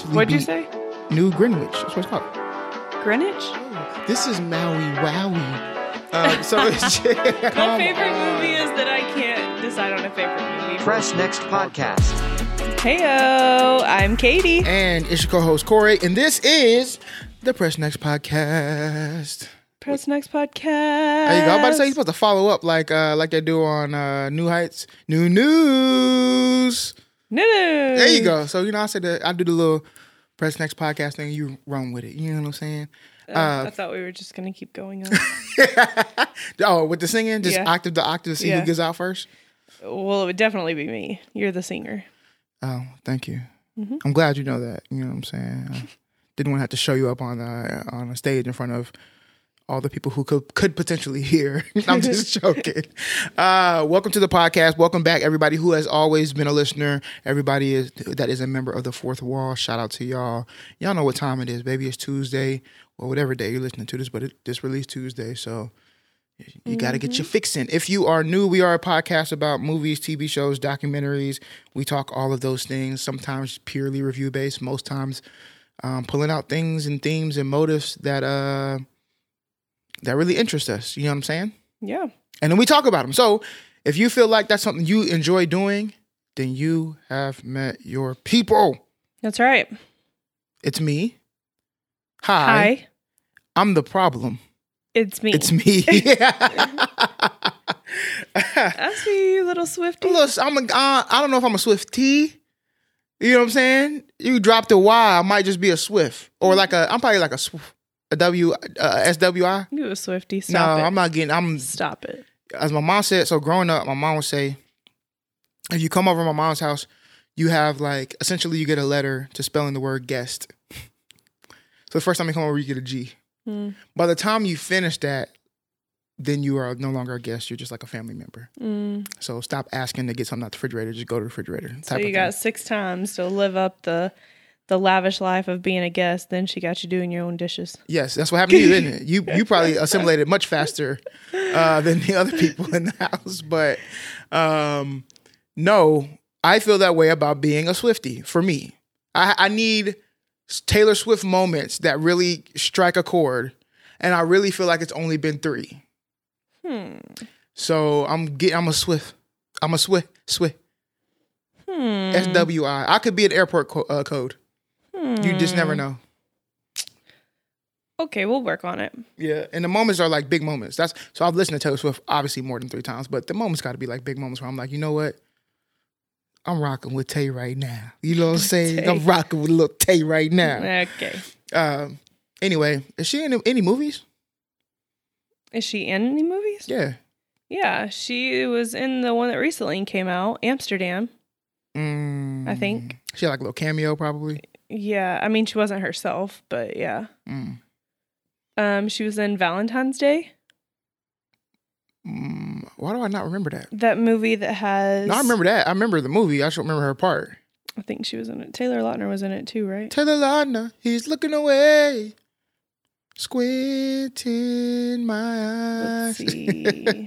actually What'd you say? New Greenwich. That's what it's called. Greenwich? This is Maui Wowie. My favorite movie is that I can't decide on a favorite movie. Press next podcast. Heyo, I'm Katie. And it's your co-host Corey. And this is the Press Next Podcast. Press Next Podcast. There you go. I was about to say you're supposed to follow up like they do on New Heights. New News. New News. There you go. So, you know, I do the little Press Next Podcast thing. You run with it. You know what I'm saying? I thought we were just going to keep going on. Oh, with the singing? Just octave to octave to see who gets out first? Well, it would definitely be me. You're the singer. Oh, thank you. Mm-hmm. I'm glad you know that. You know what I'm saying? I didn't want to have to show you up on a stage in front of all the people who could potentially hear. I'm just joking. Welcome to the podcast. Welcome back, everybody who has always been a listener. Everybody that is a member of the Fourth Wall. Shout out to y'all. Y'all know what time it is. Baby, it's Tuesday or whatever day you're listening to this, but this released Tuesday, so you got to get your fix in. If you are new, we are a podcast about movies, TV shows, documentaries. We talk all of those things, sometimes purely review-based, most times pulling out things and themes and motives that really interests us. You know what I'm saying? Yeah. And then we talk about them. So if you feel like that's something you enjoy doing, then you have met your people. That's right. It's me. Hi. I'm the problem. It's me. I see you, little Swiftie. I don't know if I'm a Swiftie. You know what I'm saying? You dropped a Y, I might just be a Swift. Or I'm probably like a Swift. A W, SWI? You a Swiftie. Stop it. No, I'm not getting, Stop it. As my mom said, so growing up, my mom would say, if you come over to my mom's house, you have essentially you get a letter to spelling the word guest. So the first time you come over, you get a G. Mm. By the time you finish that, then you are no longer a guest. You're just like a family member. Mm. So stop asking to get something out the refrigerator. Just go to the refrigerator. So you got 6 times to live up the lavish life of being a guest, then she got you doing your own dishes. Yes, that's what happened to you, didn't it? You probably assimilated much faster than the other people in the house. But no, I feel that way about being a Swiftie. For me, I need Taylor Swift moments that really strike a chord, and I really feel like it's only been 3. So I'm a Swift. SWI. I could be an airport code. You just never know. Okay, we'll work on it. Yeah, and the moments are like big moments. So I've listened to Taylor Swift obviously more than 3 times, but the moments got to be like big moments where I'm like, you know what? I'm rocking with Tay right now. You know what I'm saying? Tay. I'm rocking with little Tay right now. Okay. Anyway, is she in any movies? Is she in any movies? Yeah. Yeah, she was in the one that recently came out, Amsterdam. I think. She had a little cameo probably. Yeah, I mean she wasn't herself, but yeah. She was in Valentine's Day. Why do I not remember that? That movie that has... No, I remember that. I remember the movie. I just don't remember her part. I think she was in it. Taylor Lautner was in it too, right? Taylor Lautner, he's looking away. Squinting my eyes. Let's see.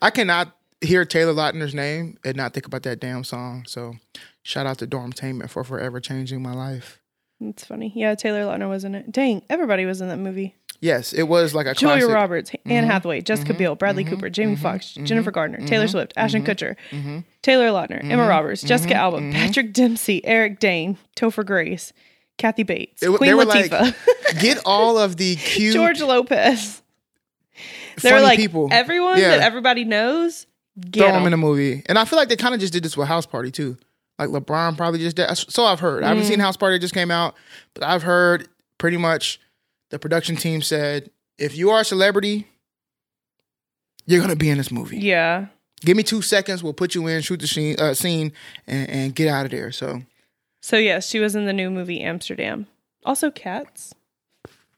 I cannot hear Taylor Lautner's name and not think about that damn song. So shout out to Dormtainment for forever changing my life. That's funny. Yeah, Taylor Lautner was in it. Dang, everybody was in that movie. Yes, it was like a classic. Julia Roberts, Anne Hathaway, Jessica Biel, Bradley Cooper, Jamie Foxx, Jennifer Garner, Taylor Swift, Ashton Kutcher, Taylor Lautner, Emma Roberts, Jessica Alba, Patrick Dempsey, Eric Dane, Topher Grace, Kathy Bates, Queen Latifah. Get all of the cute... George Lopez. They're like people. Everyone that everybody knows... Throw them in a movie. And I feel like they kind of just did this with House Party too. Like LeBron probably just did. So I've heard. I haven't seen House Party, it just came out. But I've heard pretty much the production team said, if you are a celebrity, you're going to be in this movie. Yeah. Give me 2 seconds. We'll put you in, shoot the scene and get out of there. So yes, she was in the new movie Amsterdam. Also Cats.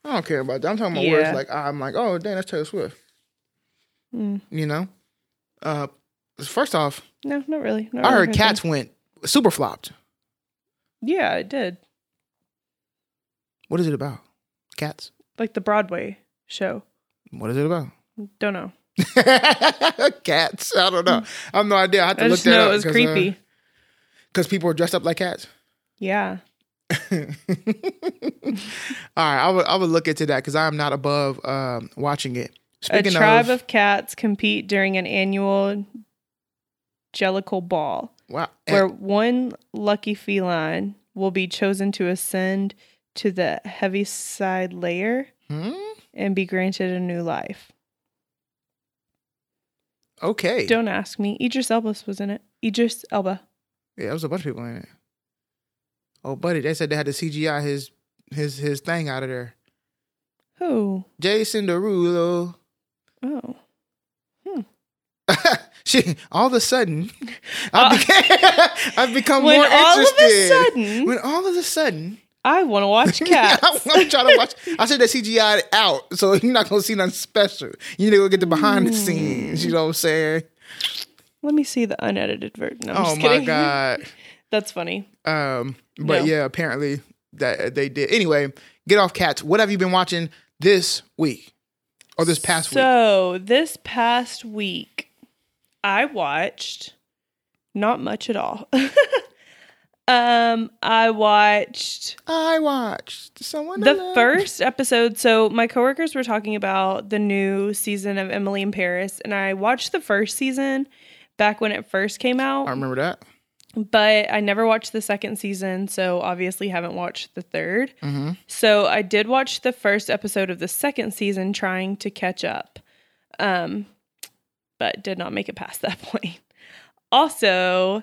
I don't care about that. I'm talking about words like, I'm like, oh, dang, that's Taylor Swift. You know? First off, no, not really. I heard Cats went super flopped. Yeah, it did. What is it about? Cats? Like the Broadway show. What is it about? Don't know. Cats. I don't know. I have no idea. I have to look that up. I just know it was creepy. Because people were dressed up like cats. Yeah. I would look into that because I am not above watching it. Speaking a tribe of cats compete during an annual Jellicle Ball, wow, where one lucky feline will be chosen to ascend to the Heaviside Layer and be granted a new life. Okay. Don't ask me. Idris Elba was in it. Idris Elba. Yeah, there was a bunch of people in it. Oh, buddy, they said they had to CGI his thing out of there. Who? Jason Derulo. Oh. All of a sudden, I've become more interested. When all of a sudden, I want to watch Cats. I'm trying to watch. I said that CGI out, so you're not gonna see nothing special. You need to go get the behind the scenes. You know what I'm saying? Let me see the unedited version. No, oh my god, that's funny. Yeah, apparently that they did. Anyway, get off Cats. What have you been watching this week or this past week? So this past week, I watched not much at all. I watched someone the alone. First episode. So my coworkers were talking about the new season of Emily in Paris, and I watched the first season back when it first came out. I remember that, but I never watched the second season, so obviously haven't watched the third. Mm-hmm. So I did watch the first episode of the second season, trying to catch up, but did not make it past that point. Also,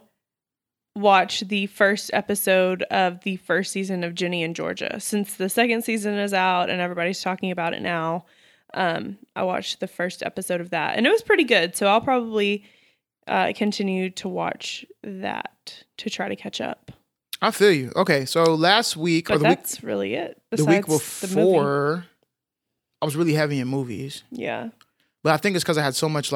watch the first episode of the first season of Ginny and Georgia. Since the second season is out and everybody's talking about it now, I watched the first episode of that. And it was pretty good, so I'll probably continue to watch that to try to catch up. I feel you. Okay, so last week... But that's really it. The week before, I was really heavy in movies. Yeah. But I think it's because I had so much,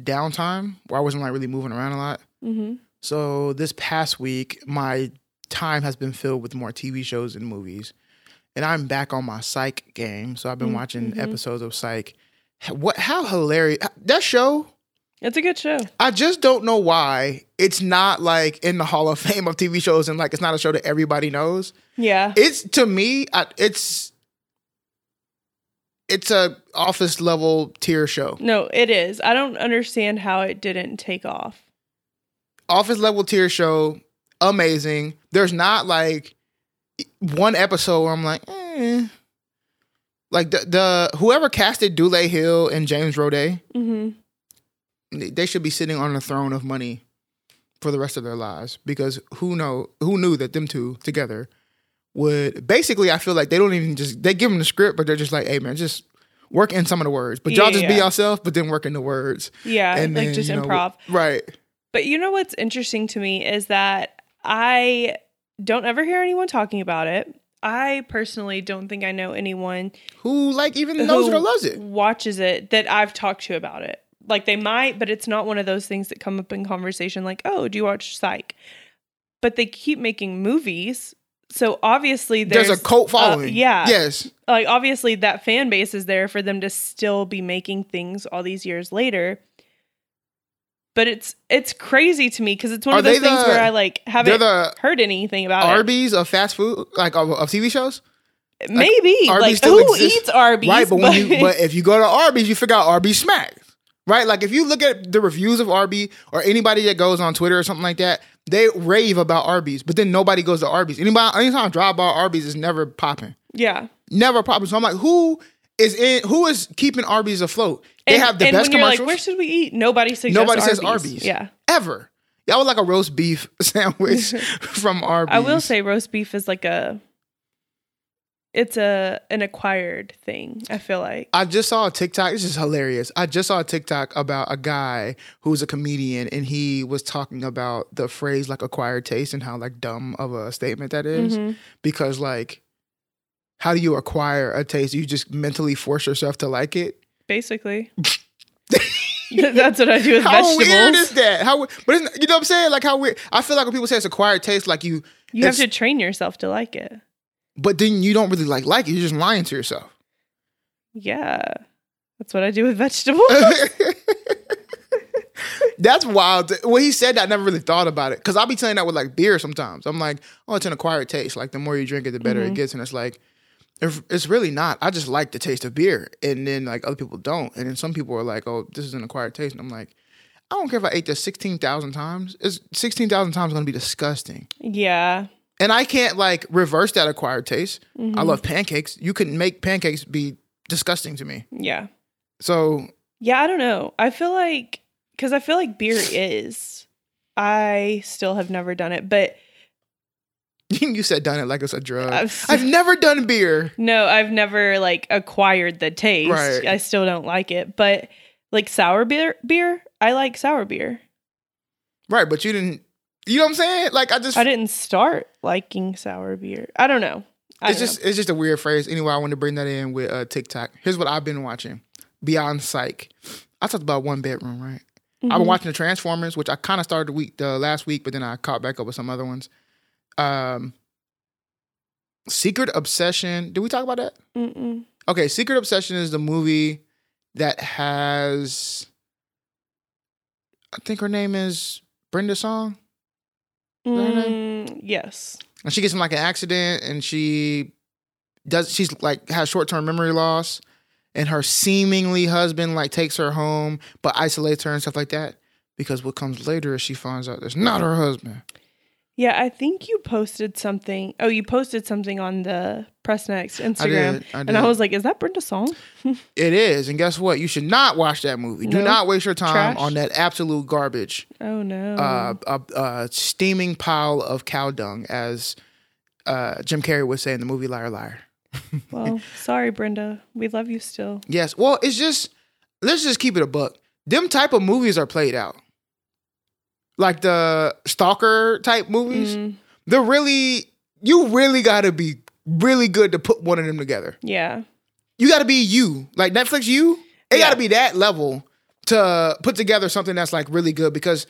downtime where I wasn't, really moving around a lot. Mm-hmm. So this past week, my time has been filled with more TV shows and movies. And I'm back on my Psych game. So I've been watching episodes of Psych. How hilarious. That show. It's a good show. I just don't know why it's not in the Hall of Fame of TV shows and it's not a show that everybody knows. Yeah. It's to me, it's a office level tier show. No, it is. I don't understand how it didn't take off. Office level tier show, amazing. There's not one episode where I'm . The whoever casted Dule Hill and James Roday, they should be sitting on a throne of money for the rest of their lives, because who knew that them two together would basically, I feel like they don't even just, they give them the script, but they're just like, hey man, just work in some of the words, but y'all just be yourself, but then work in the words. Yeah, and then, just improv. Right. But you know what's interesting to me is that I don't ever hear anyone talking about it. I personally don't think I know anyone who even knows it or loves it, watches it, that I've talked to about it. They might, but it's not one of those things that come up in conversation. Do you watch Psych? But they keep making movies, so obviously there's a cult following. Yeah, yes. Obviously that fan base is there for them to still be making things all these years later. But it's crazy to me because it's one of those things where I haven't heard anything about Arby's it. Arby's of fast food, of TV shows? Maybe. Who eats Arby's? Right, but if you go to Arby's, you figure out Arby's smacks, right? If you look at the reviews of Arby's or anybody that goes on Twitter or something like that, they rave about Arby's, but then nobody goes to Arby's. Anytime I drive by Arby's, it's never popping. Yeah. Never popping. So I'm who is keeping Arby's afloat? They have the best commercials. Where should we eat? Nobody says Arby's. Yeah. Ever. Y'all would like a roast beef sandwich from Arby's. I will say roast beef is an acquired thing, I feel like. I just saw a TikTok. This is hilarious. I just saw a TikTok about a guy who's a comedian, and he was talking about the phrase acquired taste and how dumb of a statement that is. Mm-hmm. Because how do you acquire a taste? You just mentally force yourself to like it? Basically. That's what I do with vegetables. How weird is that? But isn't, you know what I'm saying? How weird. I feel when people say it's acquired taste, you have to train yourself to like it. But then you don't really like it. You're just lying to yourself. Yeah. That's what I do with vegetables. That's wild. When he said that, I never really thought about it. Because I'll be telling that with like beer sometimes. I'm like, oh, it's an acquired taste. Like the more you drink it, the better it gets. And it's like, it's really not. I just like the taste of beer. And then like other people don't. And then some people are like, oh, this is an acquired taste. And I'm like, I don't care if I ate this 16,000 times. It's 16,000 times going to be disgusting. Yeah. And I can't like reverse that acquired taste. Mm-hmm. I love pancakes. You can make pancakes be disgusting to me. Yeah. So. Yeah, I don't know. I feel like, because I feel like beer is. I still have never done it, but. You said done it like it's a drug. I've never done beer. No, I've never like acquired the taste. Right. I still don't like it, but like sour beer, I like sour beer. Right, but you didn't. You know what I'm saying? Like I didn't start liking sour beer. I don't know. It's just a weird phrase. Anyway, I wanted to bring that in with TikTok. Here's what I've been watching. Beyond Psych. I talked about One Bedroom, right? Mm-hmm. I've been watching the Transformers, which I kind of started last week, but then I caught back up with some other ones. Secret Obsession. Did we talk about that? Mm-mm. Okay, Secret Obsession is the movie that has, I think her name is Brenda Song. Yes. And she gets in like an accident and she's like has short-term memory loss and her seemingly husband like takes her home but isolates her and stuff like that because what comes later is she finds out that's not her husband. Yeah, I think you posted something. Oh, you posted something on the Press Next Instagram. I did. And I was like, is that Brenda Song? It is. And guess what? You should not watch that movie. No. Do not waste your time on that absolute garbage. Oh, no. A steaming pile of cow dung, as Jim Carrey would say in the movie Liar, Liar. Well, sorry, Brenda. We love you still. Yes. Well, it's just, let's just keep it a buck. Them type of movies are played out. Like the stalker type movies, they're really, you really got to be really good to put one of them together. Yeah. You got to be you. Like Netflix you, it got to be that level to put together something that's like really good because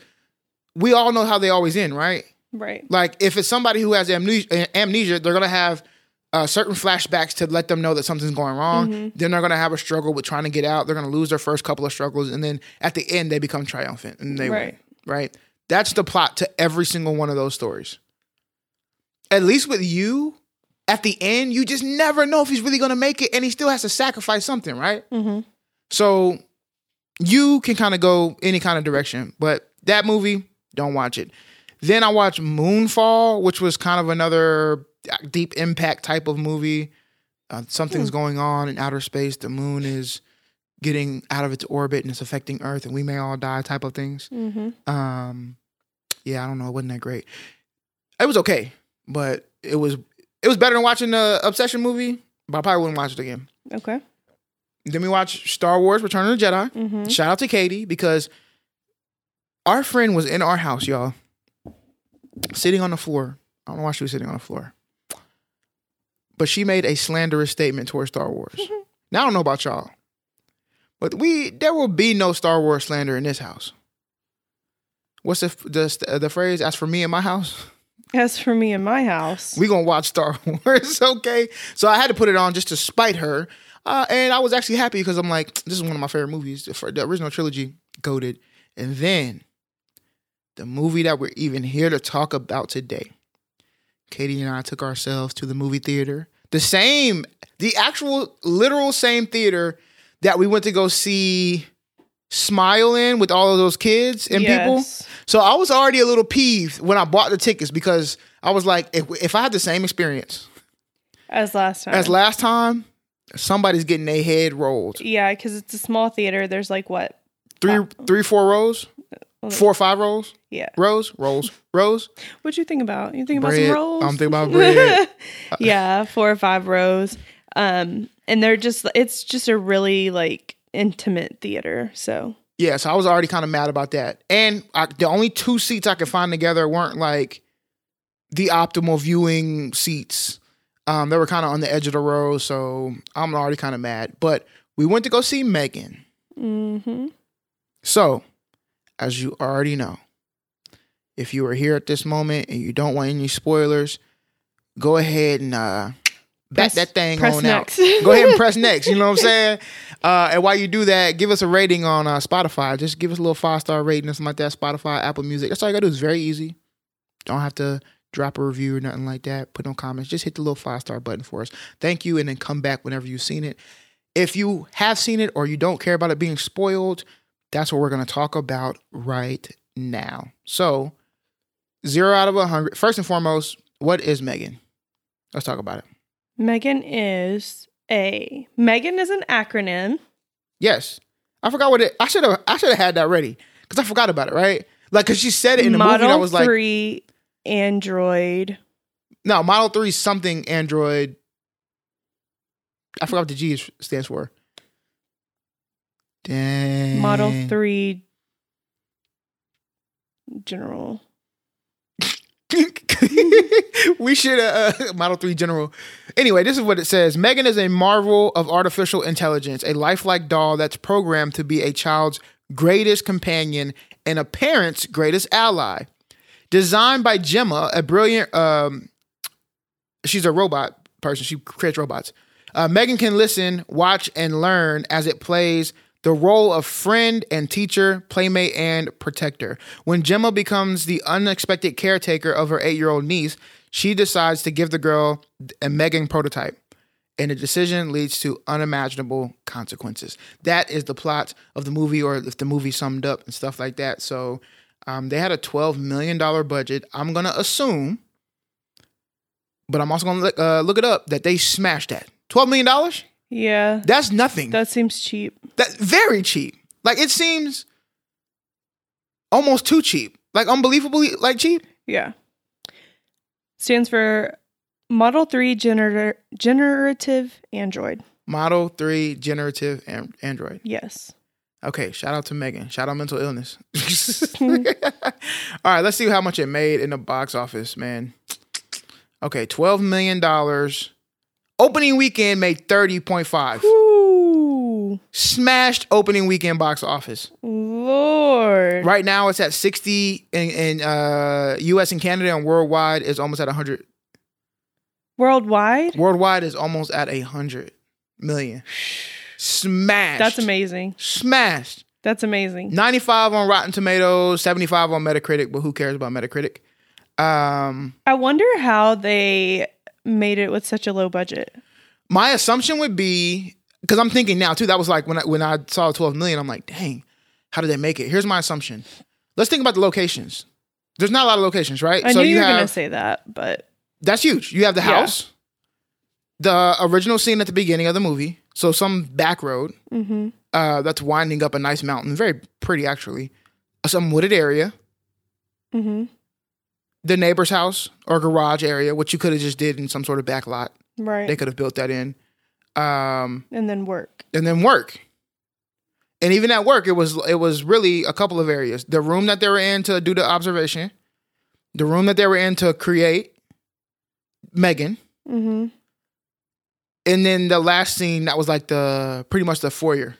we all know how they always end, right? Right. Like if it's somebody who has amnesia, they're going to have certain flashbacks to let them know that something's going wrong. Mm-hmm. Then they're going to have a struggle with trying to get out. They're going to lose their first couple of struggles. And then at the end, they become triumphant and they win, right? That's the plot to every single one of those stories. At least with you, at the end, you just never know if he's really going to make it and he still has to sacrifice something, right? Mm-hmm. So you can kind of go any kind of direction, but that movie, don't watch it. Then I watched Moonfall, which was kind of another deep impact type of movie. Something's going on in outer space. The moon is getting out of its orbit and it's affecting Earth and we may all die type of things. Mm-hmm. Yeah, I don't know. It wasn't that great. It was okay, but it was better than watching the Obsession movie, but I probably wouldn't watch it again. Okay. Then we watched Star Wars Return of the Jedi. Mm-hmm. Shout out to Katie because our friend was in our house, y'all, sitting on the floor. I don't know why she was sitting on the floor, but she made a slanderous statement towards Star Wars. Now, I don't know about y'all, but there will be no Star Wars slander in this house. What's the phrase? As for me and my house? As for me and my house. We're going to watch Star Wars, okay? So I had to put it on just to spite her. And I was actually happy because I'm like, this is one of my favorite movies. The original trilogy, goated. And then the movie that we're even here to talk about today. Katie and I took ourselves to the movie theater. The actual literal same theater that we went to go see Smile in with all of those kids and people. So I was already a little peeved when I bought the tickets because I was like, if I had the same experience as last time, somebody's getting their head rolled. Yeah, because it's a small theater. There's like what? Three, four rows? 4 or 5 rows? Yeah. Rows. What'd you think about? You think about some rolls? I'm thinking about bread. Yeah, 4 or 5 rows. And it's just a really like intimate theater. So yeah, so I was already kind of mad about that. And the only 2 seats I could find together weren't like the optimal viewing seats. They were kind of on the edge of the row. So I'm already kind of mad, but we went to go see Megan. Mm-hmm. So as you already know, if you are here at this moment and you don't want any spoilers, go ahead and, back that thing on next. Out. Go ahead and press next. You know what I'm saying? And while you do that, give us a rating on Spotify. Just give us a little 5-star rating or something like that. Spotify, Apple Music. That's all you got to do. It's very easy. Don't have to drop a review or nothing like that. Put no comments. Just hit the little 5-star button for us. Thank you. And then come back whenever you've seen it. If you have seen it or you don't care about it being spoiled, that's what we're going to talk about right now. So 0 out of 100. First and foremost, what is Megan? Let's talk about it. Megan is an acronym. Yes. I forgot what it, I should have had that ready because I forgot about it, right? Like, because she said it in the movie and I was like. Model 3 Android. No, Model 3 something Android. I forgot what the G stands for. Dang. Model 3 General. We should Model 3 General. Anyway, this is what it says. Megan is a marvel of artificial intelligence, a lifelike doll that's programmed to be a child's greatest companion and a parent's greatest ally. Designed by Gemma, a brilliant she's a robot person. She creates robots. Megan can listen, watch, and learn as it plays the role of friend and teacher, playmate, and protector. When Gemma becomes the unexpected caretaker of her 8-year-old niece, she decides to give the girl a Megan prototype, and the decision leads to unimaginable consequences. That is the plot of the movie, or if the movie summed up and stuff like that. So they had a $12 million budget. I'm going to assume, but I'm also going to look it up, that they smashed that. $12 million? Yeah. That's nothing. That seems cheap. That's very cheap. Like, it seems almost too cheap. Like, unbelievably, like, cheap. Yeah. Stands for Model 3 Generative Android. Model 3 Generative Android. Yes. Okay, shout out to Megan. Shout out mental illness. All right, let's see how much it made in the box office, man. Okay, $12 million. Opening weekend made 30.5. Ooh. Smashed opening weekend box office. Lord. Right now it's at 60 in US and Canada, and worldwide is almost at 100. Worldwide? Worldwide is almost at 100 million. Smashed. That's amazing. Smashed. That's amazing. 95 on Rotten Tomatoes, 75 on Metacritic, but who cares about Metacritic? I wonder how they made it with such a low budget. My assumption would be, because I'm thinking now too, that was like when I saw 12 million, I'm like, dang, how did they make it? Here's my assumption. Let's think about the locations. There's not a lot of locations, right? I so knew you were going to say that, but that's huge. You have the house, the original scene at the beginning of the movie. So some back road that's winding up a nice mountain. Very pretty, actually. Some wooded area. Mm-hmm. The neighbor's house or garage area, which you could have just did in some sort of back lot. Right. They could have built that in. And then work. And even at work, it was really a couple of areas. The room that they were in to do the observation. The room that they were in to create Megan. Mm-hmm. And then the last scene, that was like pretty much the foyer,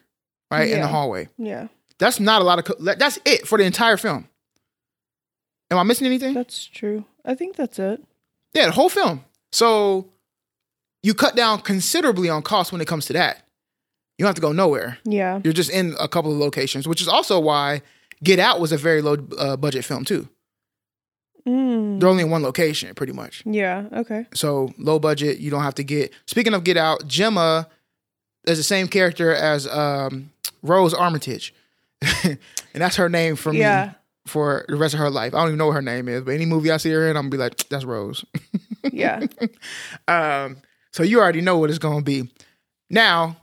right? Yeah. In the hallway. Yeah. That's not a lot of... That's it for the entire film. Am I missing anything? That's true. I think that's it. Yeah, the whole film. So you cut down considerably on cost when it comes to that. You don't have to go nowhere. Yeah. You're just in a couple of locations, which is also why Get Out was a very low budget film too. Mm. They're only in one location pretty much. Yeah, okay. So low budget, you don't have to get... Speaking of Get Out, Gemma is the same character as Rose Armitage. And that's her name for me. For the rest of her life. I don't even know what her name is, but any movie I see her in, I'm going to be like, that's Rose. Yeah. So you already know what it's going to be. Now,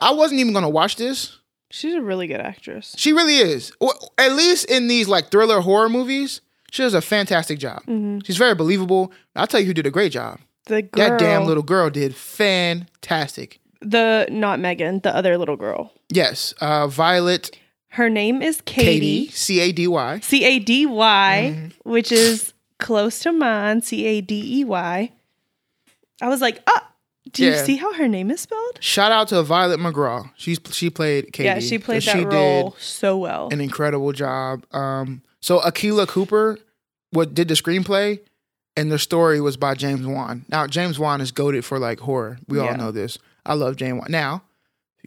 I wasn't even going to watch this. She's a really good actress. She really is. Well, at least in these like thriller horror movies, she does a fantastic job. Mm-hmm. She's very believable. I'll tell you who did a great job. The girl. That damn little girl did fantastic. Not Megan, the other little girl. Yes. Violet... Her name is Katie. C-A-D-Y. C-A-D-Y, mm-hmm. Which is close to mine, C-A-D-E-Y. I was like, do you see how her name is spelled? Shout out to Violet McGraw. She played Katie. Yeah, she played that role so well. An incredible job. So Akilah Cooper did the screenplay, And the story was by James Wan. Now, James Wan is goated for like horror. We all know this. I love James Wan. Now,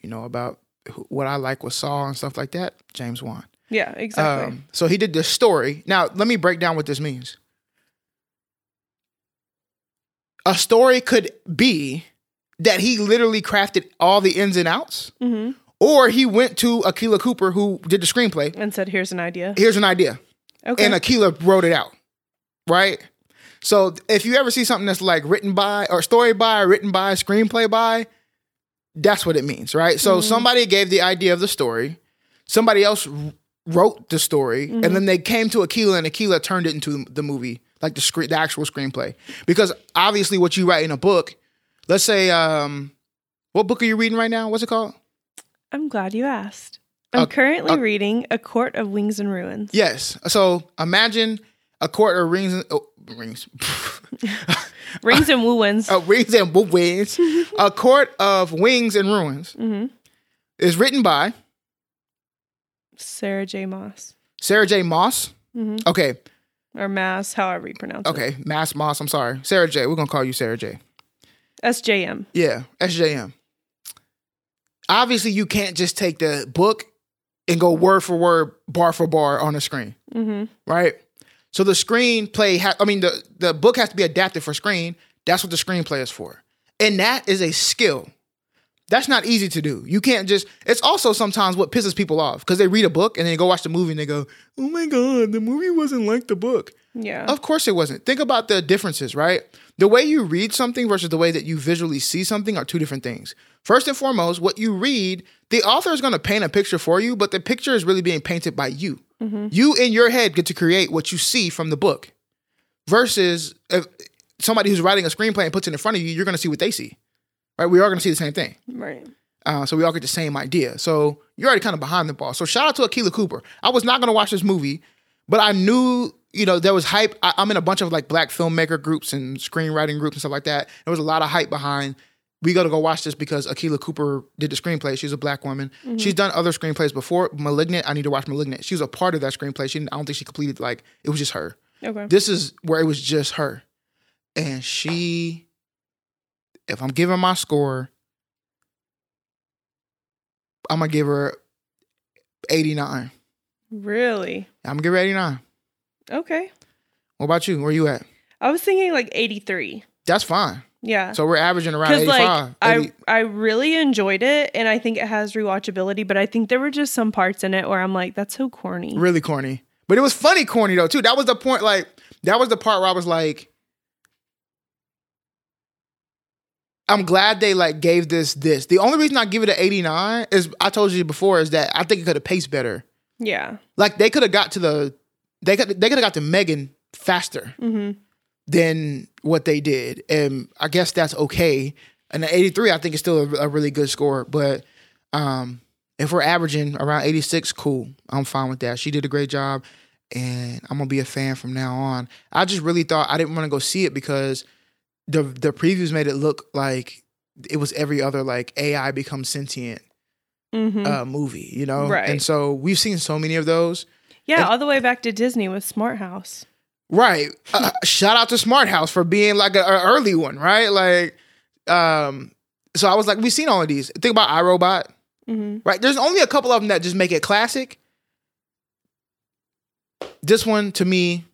you know about what I like with Saw and stuff like that? James Wan. Yeah, exactly. So he did this story. Now, let me break down what this means. A story could be that he literally crafted all the ins and outs. Mm-hmm. Or he went to Akilah Cooper, who did the screenplay. And said, here's an idea. Here's an idea. Okay. And Akilah wrote it out. Right? So if you ever see something that's like written by, or story by, or written by, screenplay by, that's what it means, right? So somebody gave the idea of the story. Somebody else wrote the story. Mm-hmm. And then they came to Akilah, and Akilah turned it into the movie. Like the actual screenplay. Because obviously what you write in a book, let's say, what book are you reading right now? What's it called? I'm glad you asked. I'm currently reading A Court of Wings and Ruins. Yes. So imagine A Court of Rings and Woo-wins. Rings and Woo-wins. A Court of Wings and Ruins is written by... Sarah J. Maas. Sarah J. Maas? Mm-hmm. Okay. Or Mass, however you pronounce it. Okay, Maas, I'm sorry. Sarah J. We're going to call you Sarah J. SJM. Yeah, SJM. Obviously, you can't just take the book and go word for word, bar for bar on the screen. Mm-hmm. Right? So the screenplay, the book has to be adapted for screen. That's what the screenplay is for. And that is a skill. That's not easy to do. You can't just... It's also sometimes what pisses people off because they read a book and then they go watch the movie and they go, oh my God, the movie wasn't like the book. Yeah. Of course it wasn't. Think about the differences, right? The way you read something versus the way that you visually see something are two different things. First and foremost, what you read, the author is going to paint a picture for you, but the picture is really being painted by you. Mm-hmm. You in your head get to create what you see from the book versus if somebody who's writing a screenplay and puts it in front of you, you're going to see what they see. Right, we are going to see the same thing. Right. So we all get the same idea. So you're already kind of behind the ball. So shout out to Akilah Cooper. I was not going to watch this movie, but I knew, there was hype. I'm in a bunch of like black filmmaker groups and screenwriting groups and stuff like that. There was a lot of hype behind. We got to go watch this because Akilah Cooper did the screenplay. She's a black woman. Mm-hmm. She's done other screenplays before. Malignant, I need to watch Malignant. She was a part of that screenplay. I don't think she completed, it was just her. Okay. This is where it was just her. And she... If I'm giving my score, I'm going to give her 89. Really? I'm going to give her 89. Okay. What about you? Where you at? I was thinking 83. That's fine. Yeah. So we're averaging around 85. I really enjoyed it, and I think it has rewatchability, but I think there were just some parts in it where I'm like, that's so corny. Really corny. But it was funny corny, though, too. That was the point, that was the part where I was like, I'm glad they gave this. The only reason I give it an 89 is I told you before is that I think it could have paced better. Yeah. They could have got to they could have got to Megan faster than what they did. And I guess that's okay. And the 83 I think is still a really good score, but if we're averaging around 86, cool. I'm fine with that. She did a great job and I'm going to be a fan from now on. I just really thought I didn't want to go see it because the previews made it look like it was every other AI becomes sentient movie, Right. And so we've seen so many of those. Yeah, all the way back to Disney with Smart House. Right. Shout out to Smart House for being an early one, right? So I was we've seen all of these. Think about iRobot, right? There's only a couple of them that just make it classic. This one, to me,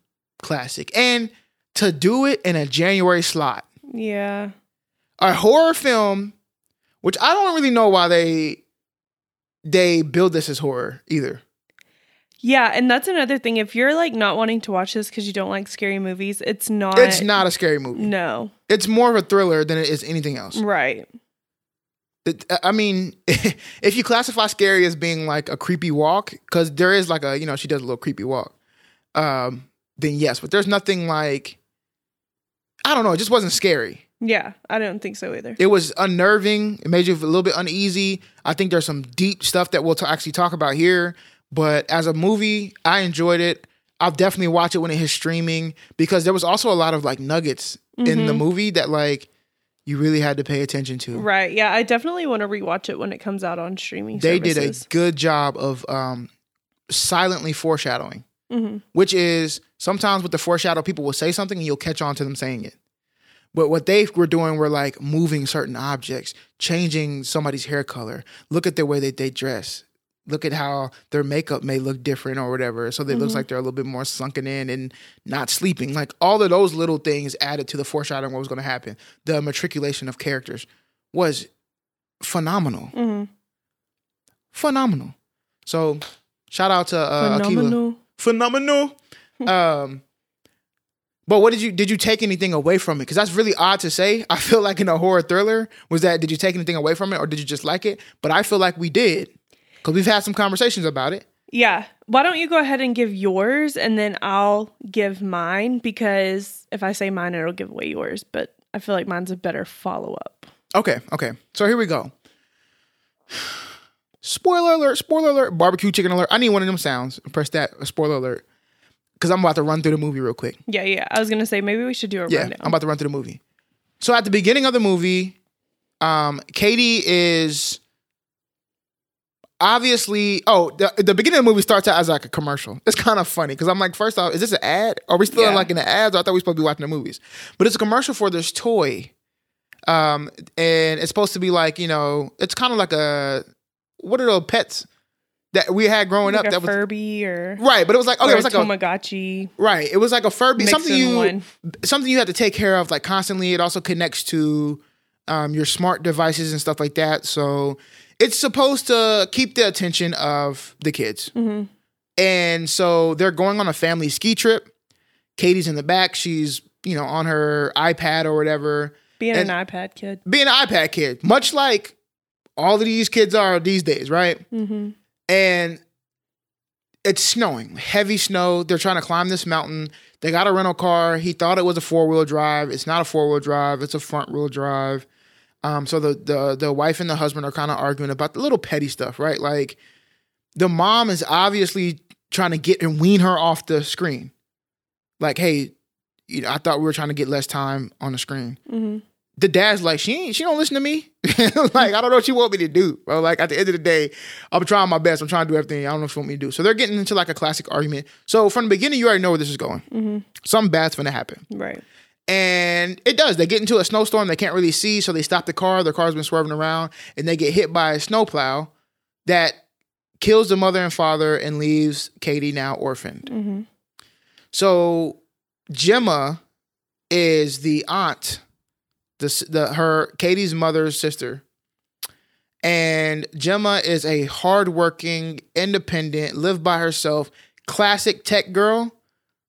classic. And to do it in a January slot. Yeah. A horror film, which I don't really know why they build this as horror either. Yeah, and that's another thing. If you're not wanting to watch this because you don't like scary movies, it's not a scary movie. No. It's more of a thriller than it is anything else. Right. If you classify scary as being a creepy walk, because there is she does a little creepy walk, then yes. But there's nothing I don't know. It just wasn't scary. Yeah, I don't think so either. It was unnerving. It made you a little bit uneasy. I think there's some deep stuff that we'll actually talk about here. But as a movie, I enjoyed it. I'll definitely watch it when it hits streaming because there was also a lot of nuggets in the movie that you really had to pay attention to. Right. Yeah, I definitely want to rewatch it when it comes out on streaming services. They did a good job of silently foreshadowing, which is Sometimes with the foreshadow, people will say something and you'll catch on to them saying it. But what they were doing were like moving certain objects, changing somebody's hair color. Look at the way that they dress. Look at how their makeup may look different or whatever. So they mm-hmm. looks like they're a little bit more sunken in and not sleeping. Like all of those little things added to the foreshadowing what was going to happen. The matriculation of characters was phenomenal. Mm-hmm. Phenomenal. So shout out to Akilah. Phenomenal. But what did you take anything away from it? Because that's really odd to say. I feel like in a horror thriller was that, did you take anything away from it or did you just like it? But I feel like we did. Because we've had some conversations about it. Yeah. Why don't you go ahead and give yours and then I'll give mine, because if I say mine, it'll give away yours. But I feel like mine's a better follow-up. Okay. So here we go. Spoiler alert, barbecue chicken alert. I need one of them sounds. Press that, spoiler alert. Because I'm about to run through the movie real quick. Yeah. I was going to say, maybe we should do a rundown. I'm about to run through the movie. So at the beginning of the movie, Katie is... Obviously, the beginning of the movie starts out as like a commercial. It's kind of funny because I'm like, first off, is this an ad? Are we still like in the ads? I thought we were supposed to be watching the movies. But it's a commercial for this toy. And it's supposed to be like, you know, it's kind of like a, what are those pets that we had growing like up? That was Furby or... Right, but it was like, okay, it was like Tamagotchi. Right, it was like a Furby. Something you had to take care of like constantly. It also connects to your smart devices and stuff like that. So... It's supposed to keep the attention of the kids. Mm-hmm. And so they're going on a family ski trip. Katie's in the back. She's, on her iPad or whatever. Being an iPad kid. Much like all of these kids are these days, right? Mm-hmm. And it's snowing. Heavy snow. They're trying to climb this mountain. They got a rental car. He thought it was a four-wheel drive. It's not a four-wheel drive. It's a front-wheel drive. So the wife and the husband are kind of arguing about the little petty stuff, right? Like the mom is obviously trying to get and wean her off the screen. Like, hey, I thought we were trying to get less time on the screen. Mm-hmm. The dad's like, she don't listen to me. Like, I don't know what you want me to do. Bro. Like at the end of the day, I'm trying my best. I'm trying to do everything. I don't know what you want me to do. So they're getting into like a classic argument. So from the beginning, you already know where this is going. Mm-hmm. Something bad's going to happen. Right. And it does. They get into a snowstorm. They can't really see, so they stop the car. Their car's been swerving around, and they get hit by a snowplow that kills the mother and father and leaves Katie now orphaned. Mm-hmm. So Gemma is the aunt, her Katie's mother's sister, and Gemma is a hardworking, independent, live by herself, classic tech girl,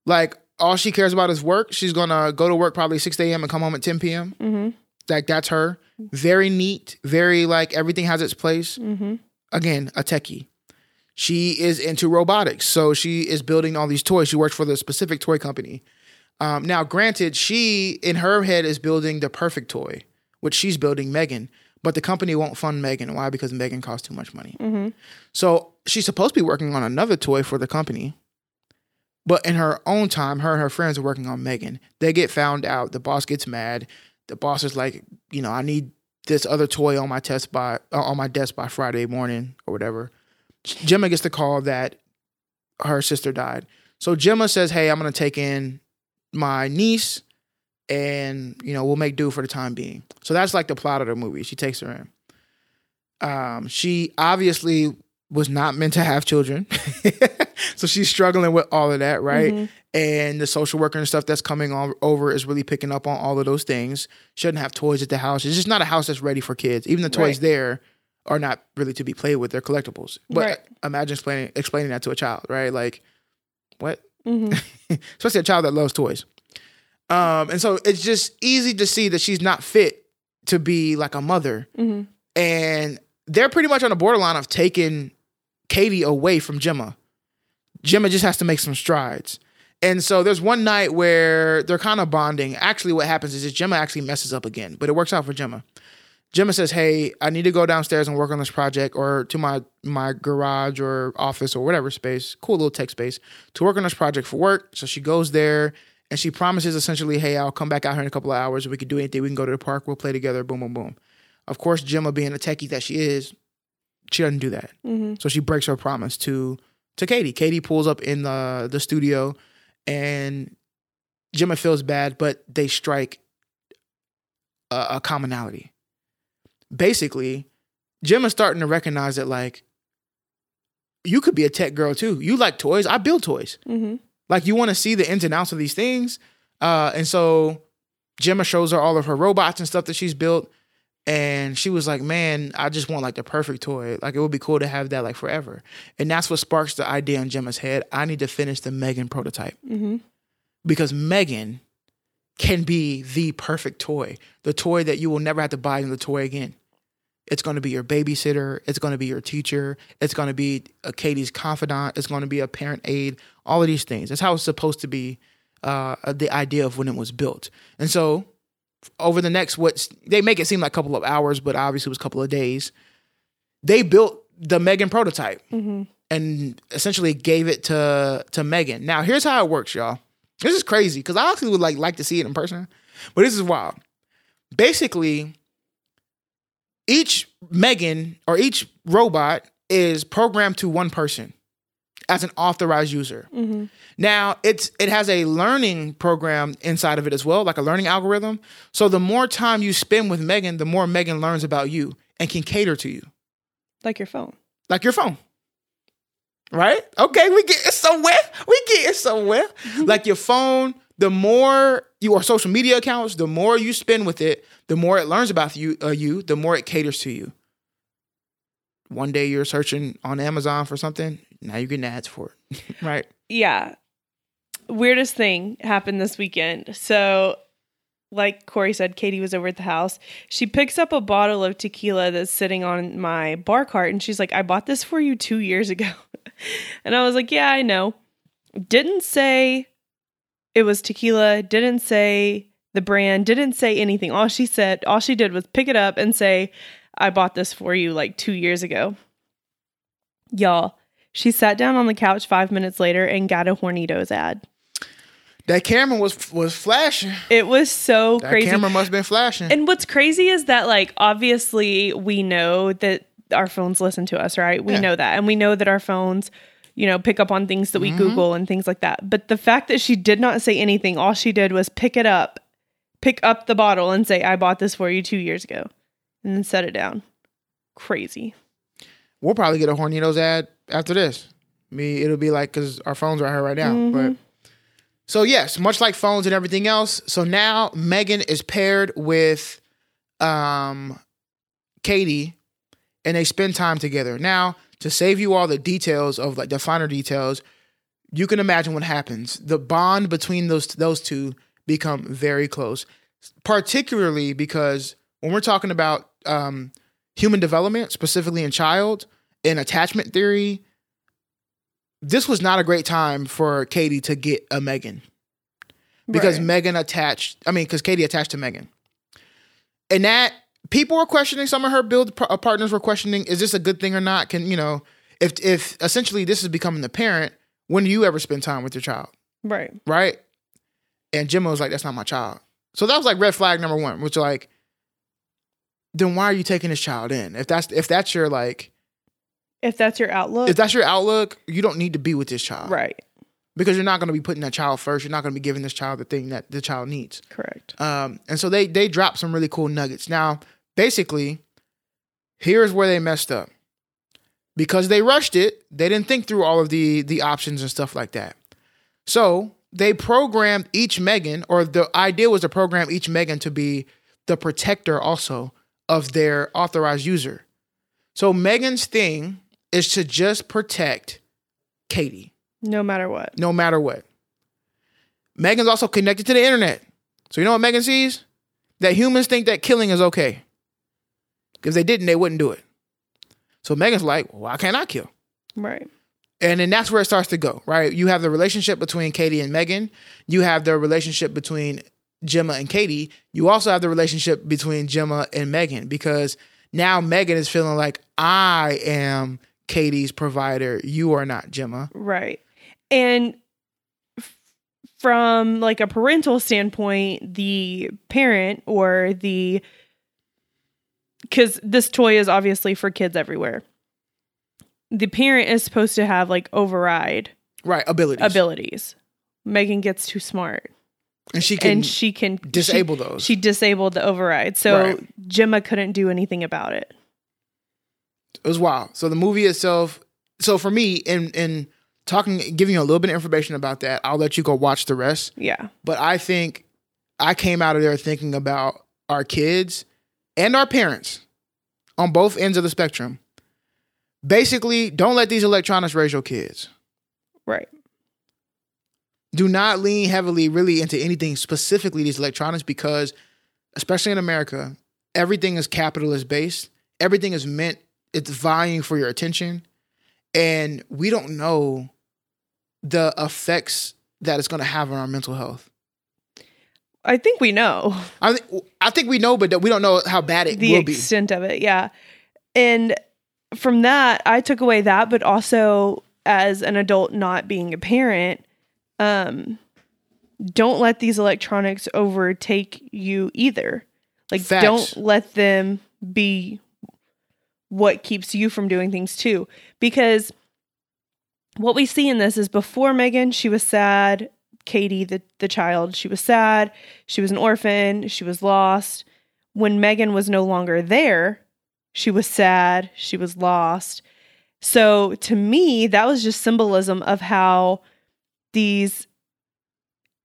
like. All she cares about is work. She's going to go to work probably 6 a.m. and come home at 10 p.m. Mm-hmm. Like, that's her. Very neat. Very, like, everything has its place. Mm-hmm. Again, a techie. She is into robotics. So she is building all these toys. She works for the specific toy company. Now, granted, she, in her head, is building the perfect toy, which she's building Megan. But the company won't fund Megan. Why? Because Megan costs too much money. Mm-hmm. So she's supposed to be working on another toy for the company. But in her own time, her and her friends are working on Megan. They get found out. The boss gets mad. The boss is like, I need this other toy on my desk by Friday morning or whatever. Gemma gets the call that her sister died. So Gemma says, hey, I'm going to take in my niece and, we'll make do for the time being. So that's like the plot of the movie. She takes her in. She obviously was not meant to have children. So she's struggling with all of that, right? Mm-hmm. And the social worker and stuff that's coming over is really picking up on all of those things. Shouldn't have toys at the house. It's just not a house that's ready for kids. Even the toys there are not really to be played with. They're collectibles. But imagine explaining that to a child, right? Like, what? Mm-hmm. Especially a child that loves toys. And so it's just easy to see that she's not fit to be like a mother. Mm-hmm. And they're pretty much on the borderline of taking Katie away from Gemma. Gemma just has to make some strides. And so there's one night where they're kind of bonding. Actually, what happens is Gemma actually messes up again, but it works out for Gemma. Gemma says, hey, I need to go downstairs and work on this project or to my garage or office or whatever space, cool little tech space, to work on this project for work. So she goes there and she promises essentially, hey, I'll come back out here in a couple of hours. If we could do anything, we can go to the park. We'll play together. Boom, boom, boom. Of course, Gemma being a techie that she is, she doesn't do that. Mm-hmm. So she breaks her promise to Katie. Katie pulls up in the studio and Gemma feels bad, but they strike a commonality. Basically, Gemma's starting to recognize that, like, you could be a tech girl too. You like toys. I build toys. Mm-hmm. Like, you want to see the ins and outs of these things. And so Gemma shows her all of her robots and stuff that she's built. And she was like, man, I just want, like, the perfect toy. Like, it would be cool to have that, like, forever. And that's what sparks the idea in Gemma's head. I need to finish the Megan prototype. Mm-hmm. Because Megan can be the perfect toy. The toy that you will never have to buy another toy again. It's going to be your babysitter. It's going to be your teacher. It's going to be Katie's confidant. It's going to be a parent aide. All of these things. That's how it's supposed to be, the idea of when it was built. And so over the next, they make it seem like a couple of hours, but obviously it was a couple of days, they built the Megan prototype, mm-hmm. and essentially gave it to Megan. Now, here's how it works, y'all. This is crazy because I actually would like to see it in person, but this is wild. Basically, each Megan or each robot is programmed to one person as an authorized user. Mm-hmm. Now, it has a learning program inside of it as well, like a learning algorithm. So the more time you spend with Megan, the more Megan learns about you and can cater to you. Like your phone. Like your phone. Right? Okay, we get it somewhere. Mm-hmm. Like your phone, the more your social media accounts, the more you spend with it, the more it learns about you, the more it caters to you. One day you're searching on Amazon for something, now you're getting ads for it, right? Yeah. Weirdest thing happened this weekend. So, like Corey said, Katie was over at the house. She picks up a bottle of tequila that's sitting on my bar cart, and she's like, I bought this for you 2 years ago. And I was like, yeah, I know. Didn't say it was tequila, didn't say the brand, didn't say anything. All she did was pick it up and say, I bought this for you like 2 years ago. Y'all, she sat down on the couch 5 minutes later and got a Hornitos ad. That camera was flashing. It was so crazy. That camera must have been flashing. And what's crazy is that, like, obviously we know that our phones listen to us, right? We know that. And we know that our phones, you know, pick up on things that we mm-hmm. Google and things like that. But the fact that she did not say anything, all she did was pick up the bottle and say, I bought this for you 2 years ago, and then set it down. Crazy. We'll probably get a Hornitos ad after this. I mean, it'll be like, because our phones are out here right now. Mm-hmm. But so yes, much like phones and everything else. So now Megan is paired with Katie, and they spend time together. Now, to save you all the details of, like, the finer details, you can imagine what happens. The bond between those two become very close, particularly because when we're talking about human development, specifically in child and attachment theory, this was not a great time for Katie to get a Megan, because right. because Katie attached to Megan, and that people were questioning. Some of her build partners were questioning, is this a good thing or not? Can, you know, if essentially this is becoming the parent, when do you ever spend time with your child? Right. Right. And Gemma was like, that's not my child. So that was like red flag number one, which, like, then why are you taking this child in? If that's your outlook, you don't need to be with this child. Right. Because you're not going to be putting that child first. You're not going to be giving this child the thing that the child needs. Correct. And so they dropped some really cool nuggets. Now, basically, here's where they messed up. Because they rushed it, they didn't think through all of the options and stuff like that. So they programmed each Megan, or the idea was to program each Megan to be the protector also of their authorized user. So Megan's thing is to just protect Katie. No matter what. Megan's also connected to the internet. So you know what Megan sees? That humans think that killing is okay. Because they didn't, they wouldn't do it. So Megan's like, well, why can't I kill? Right. And then that's where it starts to go, right? You have the relationship between Katie and Megan. You have the relationship between Gemma and Katie. You also have the relationship between Gemma and Megan, because now Megan is feeling like, I am Katie's provider. You are not, Gemma. Right. And from, like, a parental standpoint, the parent or because this toy is obviously for kids everywhere. The parent is supposed to have, like, override. Right. Abilities. Megan gets too smart. And she can disable those. She disabled the override. So right. Gemma couldn't do anything about it. It was wild. So the movie itself. So for me, in talking, giving you a little bit of information about that, I'll let you go watch the rest. Yeah. But I think I came out of there thinking about our kids and our parents on both ends of the spectrum. Basically, don't let these electronics raise your kids. Right. Do not lean heavily really into anything, specifically these electronics, because especially in America, everything is capitalist based. Everything is meant, it's vying for your attention. And we don't know the effects that it's going to have on our mental health. I think we know. I think we know, but we don't know how bad it will be. The extent of it, yeah. And from that, I took away that, but also as an adult not being a parent, don't let these electronics overtake you either. Like, facts. Don't let them be what keeps you from doing things too. Because what we see in this is before Megan, she was sad. Katie, the child, she was sad. She was an orphan. She was lost. When Megan was no longer there, she was sad. She was lost. So to me, that was just symbolism of how these,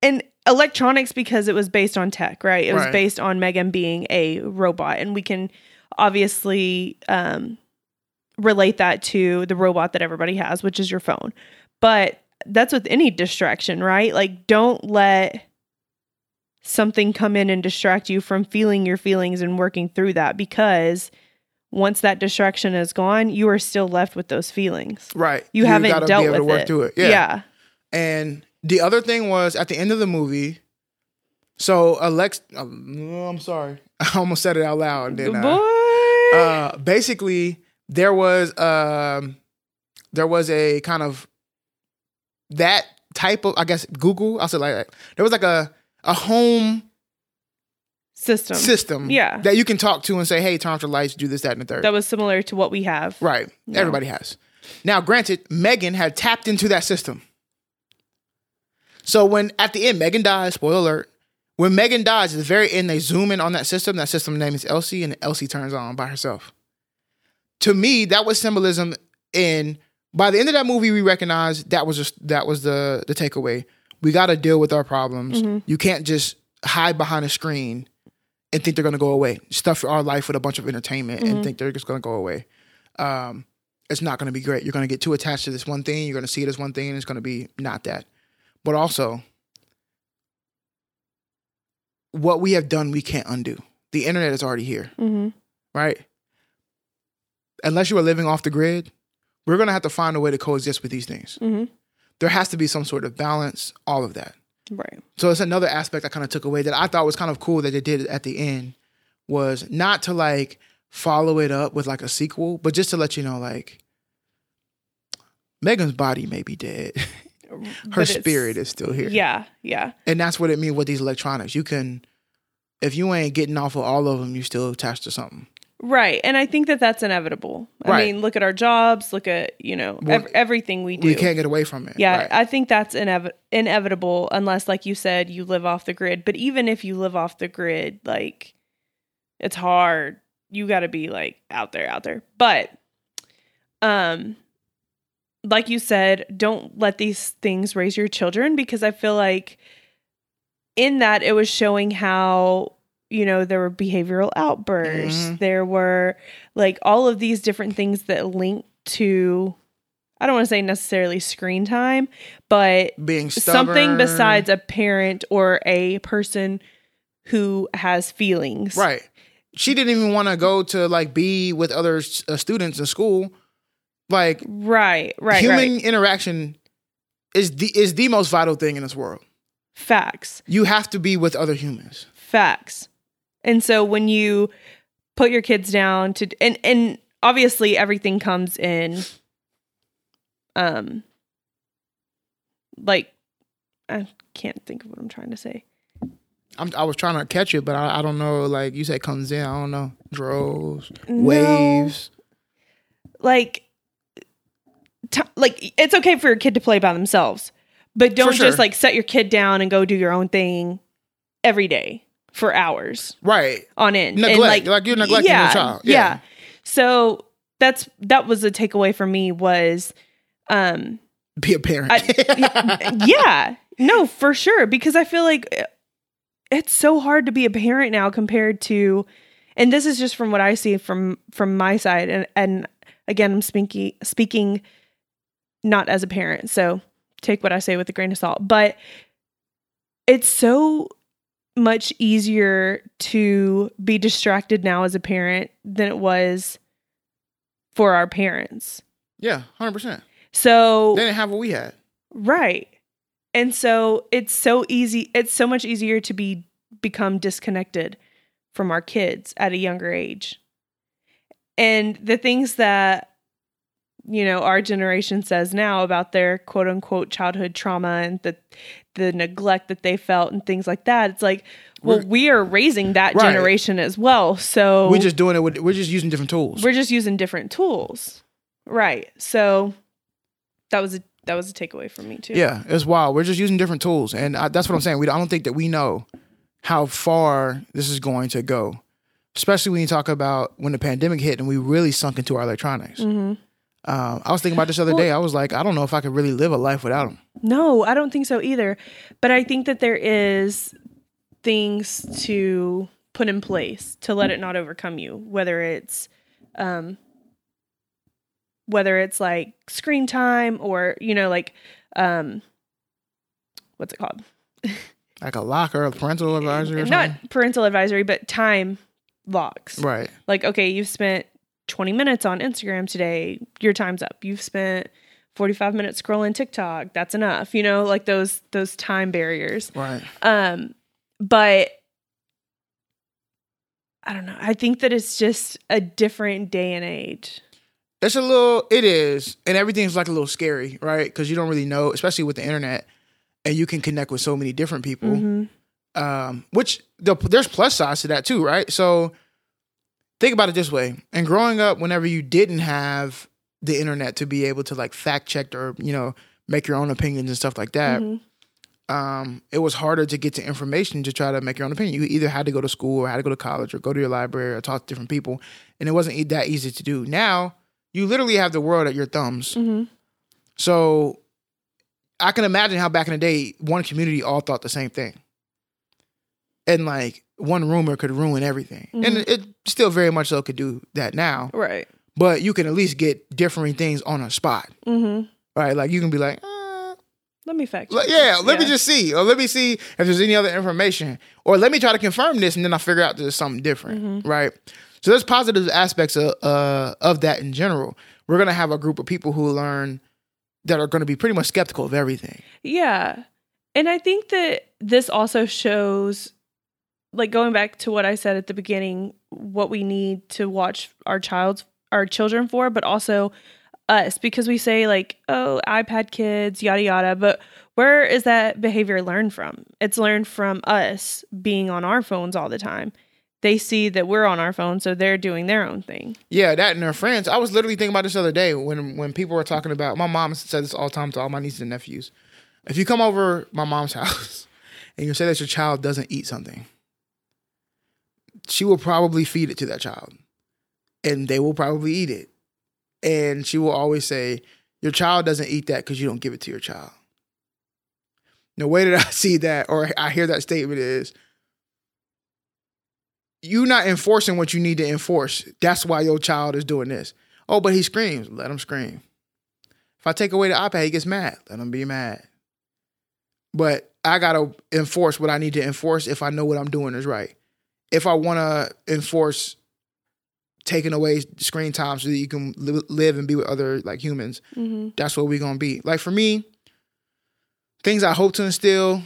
and electronics, because it was based on tech, right? It was based on Megan being a robot, and we can obviously relate that to the robot that everybody has, which is your phone. But that's with any distraction, right? Like, don't let something come in and distract you from feeling your feelings and working through that, because once that distraction is gone, you are still left with those feelings. Right. You haven't dealt with it. You gotta be able to work through it. Yeah. And the other thing was at the end of the movie, so I'm sorry. I almost said it out loud. Didn't I? Basically, there was a kind of that type of, I guess, Google. I'll say like that. There was like a home system, yeah, that you can talk to and say, "Hey, turn off the lights, do this, that, and the third." That was similar to what we have, right? No. Everybody has. Now, granted, Megan had tapped into that system. So when at the end Megan dies, spoiler alert. When Megan dies, at the very end, they zoom in on that system. That system name is Elsie, and Elsie turns on by herself. To me, that was symbolism. And by the end of that movie, we recognized that was the takeaway. We got to deal with our problems. Mm-hmm. You can't just hide behind a screen and think they're going to go away. Stuff our life with a bunch of entertainment, mm-hmm, and think they're just going to go away. It's not going to be great. You're going to get too attached to this one thing. You're going to see this one thing, and it's going to be not that. But also, what we have done, we can't undo. The internet is already here, mm-hmm, right? Unless you are living off the grid, we're going to have to find a way to coexist with these things. Mm-hmm. There has to be some sort of balance, all of that. Right. So it's another aspect I kind of took away that I thought was kind of cool that they did at the end, was not to like follow it up with like a sequel, but just to let you know, like, Megan's body may be dead. Her spirit is still here. Yeah, yeah. And that's what it means with these electronics. You can, if you ain't getting off of all of them, you're still attached to something. Right. And I think that that's inevitable. Right. I mean, look at our jobs, look at, everything we do. We can't get away from it. Yeah, right. I think that's inevitable unless, like you said, you live off the grid. But even if you live off the grid, like, it's hard. You got to be, like, out there. But, like you said, don't let these things raise your children, because I feel like in that it was showing how, there were behavioral outbursts. Mm-hmm. There were like all of these different things that link to, I don't want to say necessarily screen time, but being stubborn. Something besides a parent or a person who has feelings. Right. She didn't even want to go to like be with other students in school. Like, right. Human interaction is the most vital thing in this world. Facts. You have to be with other humans. Facts. And so when you put your kids down to, and obviously everything comes in, like, I can't think of what I'm trying to say. I was trying to catch it, but I don't know. Like you said, comes in. I don't know. Droves, waves, like. Like, it's okay for your kid to play by themselves, But don't just like set your kid down and go do your own thing every day for hours. Right. On end. Neglect. And like you're neglecting your child. Yeah. So that was the takeaway for me was be a parent. Yeah. No, for sure. Because I feel like it's so hard to be a parent now compared to, and this is just from what I see from my side. And again, I'm speaking not as a parent. So take what I say with a grain of salt, but it's so much easier to be distracted now as a parent than it was for our parents. Yeah. 100%. So they didn't have what we had. Right. And so it's so easy. It's so much easier to become disconnected from our kids at a younger age. And the things that, you know, our generation says now about their quote unquote childhood trauma and the neglect that they felt and things like that. It's like, well, we are raising that generation as well. So we're just doing it. We're just using different tools. Right. So that was a takeaway for me too. Yeah, it's wild. We're just using different tools, and that's what I'm saying. I don't think that we know how far this is going to go, especially when you talk about when the pandemic hit and we really sunk into our electronics. Mm-hmm. I was thinking about this other day. I was like, I don't know if I could really live a life without them. No, I don't think so either. But I think that there is things to put in place to let it not overcome you, whether it's like screen time or, you know, like, what's it called? Like a locker, a parental advisory? Not parental advisory, but time locks. Right. Like, okay, you've spent 20 minutes on Instagram today. Your time's up. You've spent 45 minutes scrolling TikTok. That's enough. You know, like those time barriers. Right. But I don't know. I think that it's just a different day and age. It is. And everything's like a little scary, right? Because you don't really know, especially with the internet. And you can connect with so many different people, mm-hmm. Which there's plus sides to that too, right? So think about it this way. And growing up, whenever you didn't have the internet to be able to like fact check or, you know, make your own opinions and stuff like that, mm-hmm. It was harder to get to information to try to make your own opinion. You either had to go to school or had to go to college or go to your library or talk to different people. And it wasn't that easy to do. Now, you literally have the world at your thumbs. Mm-hmm. So I can imagine how back in the day, one community all thought the same thing. And like one rumor could ruin everything. Mm-hmm. And it still very much so could do that now. Right. But you can at least get differing things on a spot. Mm-hmm. Right. Like you can be like, let me fact check. Let me just see. Or let me see if there's any other information. Or let me try to confirm this and then I figure out there's something different. Mm-hmm. Right. So there's positive aspects of that in general. We're going to have a group of people who learn that are going to be pretty much skeptical of everything. Yeah. And I think that this also shows, like going back to what I said at the beginning, what we need to watch our children for, but also us, because we say like, oh, iPad kids, yada, yada. But where is that behavior learned from? It's learned from us being on our phones all the time. They see that we're on our phone, so they're doing their own thing. Yeah, that and their friends. I was literally thinking about this the other day when people were talking about, my mom said this all the time to all my nieces and nephews. If you come over my mom's house and you say that your child doesn't eat something, she will probably feed it to that child. And they will probably eat it. And she will always say, your child doesn't eat that because you don't give it to your child. The way that I see that or I hear that statement is, you're not enforcing what you need to enforce. That's why your child is doing this. Oh, but he screams. Let him scream. If I take away the iPad, he gets mad. Let him be mad. But I got to enforce what I need to enforce if I know what I'm doing is right. If I want to enforce taking away screen time so that you can live and be with other like humans, mm-hmm. that's what we're going to be. Like for me, things I hope to instill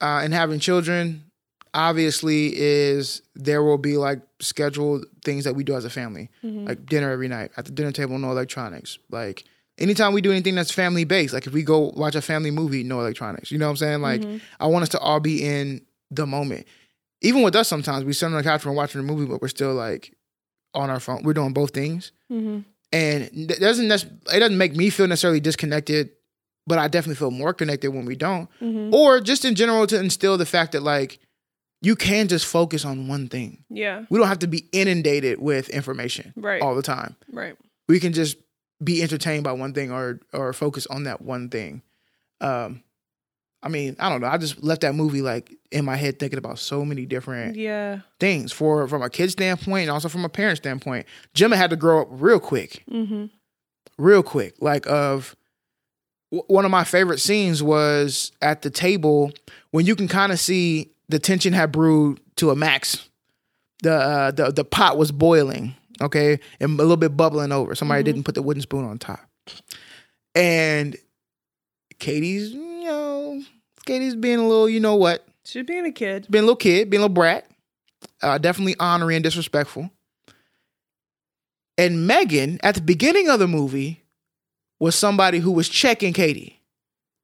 in having children obviously is there will be like scheduled things that we do as a family, mm-hmm. like dinner every night, at the dinner table, no electronics. Like anytime we do anything that's family based, like if we go watch a family movie, no electronics. You know what I'm saying? Like mm-hmm. I want us to all be in the moment. Even with us sometimes, we sit on the couch and watching a movie, but we're still like on our phone. We're doing both things. Mm-hmm. And it doesn't make me feel necessarily disconnected but I definitely feel more connected when we don't. Mm-hmm. Or just in general to instill the fact that like you can just focus on one thing. Yeah. We don't have to be inundated with information all the time. Right. We can just be entertained by one thing or focus on that one thing. I mean, I don't know. I just left that movie like in my head thinking about so many different things from a kid's standpoint and also from a parent's standpoint. Gemma had to grow up real quick. Mm-hmm. Real quick. Like one of my favorite scenes was at the table when you can kind of see the tension had brewed to a max. The pot was boiling, okay? And a little bit bubbling over. Somebody mm-hmm. didn't put the wooden spoon on top. And Katie's, you know, Katie's being a little, you know what? She's being a kid. Being a little kid, being a little brat. Definitely ornery and disrespectful. And Megan, at the beginning of the movie, was somebody who was checking Katie.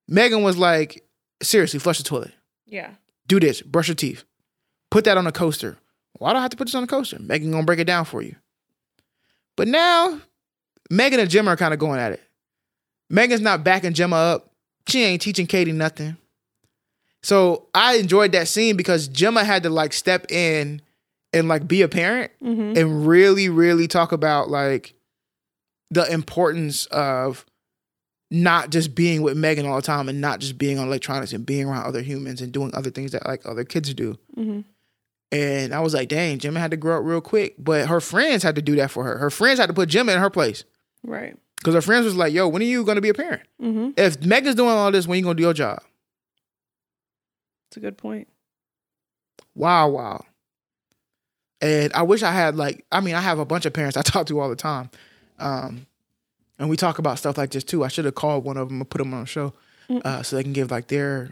Megan was like, seriously, flush the toilet. Yeah. Do this. Brush your teeth. Put that on a coaster. Why do I have to put this on a coaster? Megan gonna break it down for you. But now, Megan and Gemma are kind of going at it. Megan's not backing Gemma up. She ain't teaching Katie nothing. So I enjoyed that scene because Gemma had to like step in and like be a parent mm-hmm. and really, really talk about like the importance of not just being with Megan all the time and not just being on electronics and being around other humans and doing other things that like other kids do. Mm-hmm. And I was like, dang, Gemma had to grow up real quick. But her friends had to do that for her. Her friends had to put Gemma in her place. Right. Because her friends was like, yo, when are you going to be a parent? Mm-hmm. If Megan's doing all this, when you going to do your job? That's a good point. Wow. And I wish I had I have a bunch of parents I talk to all the time. And we talk about stuff like this too. I should have called one of them and put them on a show so they can give like their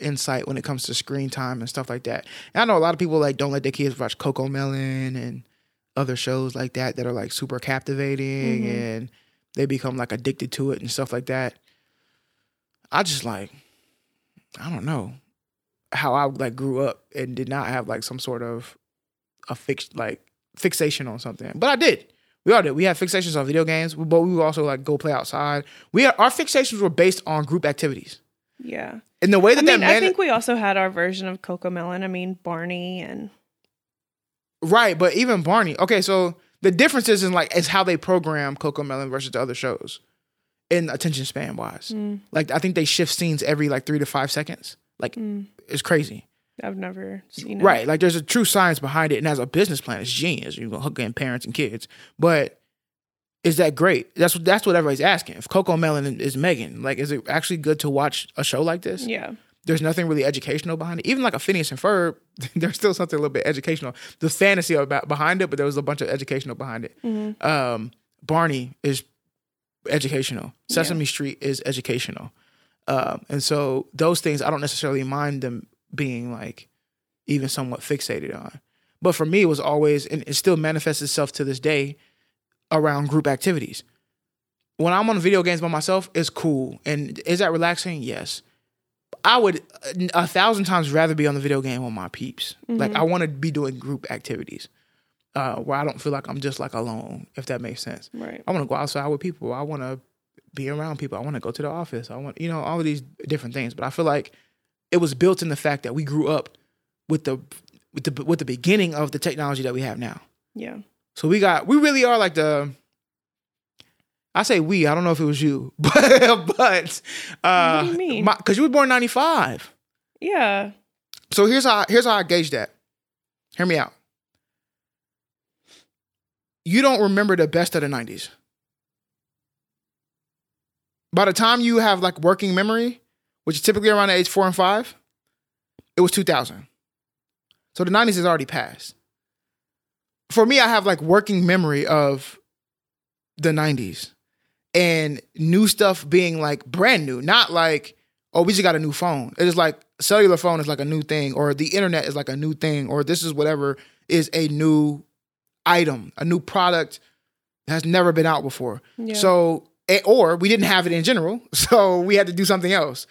insight when it comes to screen time and stuff like that. And I know a lot of people like don't let their kids watch Cocomelon and other shows like that are like super captivating mm-hmm. and they become like addicted to it and stuff like that. I just like, I don't know how I like grew up and did not have like some sort of a fixation on something. But I did. We all did. We had fixations on video games, but we would also like go play outside. Our fixations were based on group activities. Yeah. And the way I think we also had our version of Cocomelon. I mean, Barney and... Right, but even Barney. Okay, so the difference is how they program Cocomelon versus the other shows in attention span wise. Mm. Like, I think they shift scenes every like 3 to 5 seconds. Like, It's crazy. I've never seen it. Right. Like there's a true science behind it. And as a business plan, it's genius. You're going to hook in parents and kids. But is that great? That's what everybody's asking. If Cocomelon is Megan, like, is it actually good to watch a show like this? Yeah. There's nothing really educational behind it. Even like a Phineas and Ferb, there's still something a little bit educational. The fantasy behind it, but there was a bunch of educational behind it. Mm-hmm. Barney is educational. Sesame Street is educational. And so those things, I don't necessarily mind them being like even somewhat fixated on. But for me, it was always, and it still manifests itself to this day, around group activities. When I'm on video games by myself, it's cool. And is that relaxing? Yes. I would 1,000 times rather be on the video game with my peeps. Mm-hmm. Like I want to be doing group activities where I don't feel like I'm just like alone, if that makes sense. Right. I want to go outside with people. I want to be around people. I want to go to the office. I want, you know, all of these different things. But I feel like it was built in the fact that we grew up with the beginning of the technology that we have now. Yeah. So we really are like I say we, I don't know if it was you, but what do you mean? Because you were born in 95. Yeah. So here's how I gauge that. Hear me out. You don't remember the best of the 90s. By the time you have like working memory, which is typically around the age 4 and 5, it was 2000. So the 90s has already passed. For me, I have like working memory of the 90s and new stuff being like brand new, not like, oh, we just got a new phone. It is like cellular phone is like a new thing, or the internet is like a new thing, or this is whatever is a new item, a new product that has never been out before. Yeah. So, or we didn't have it in general, so we had to do something else.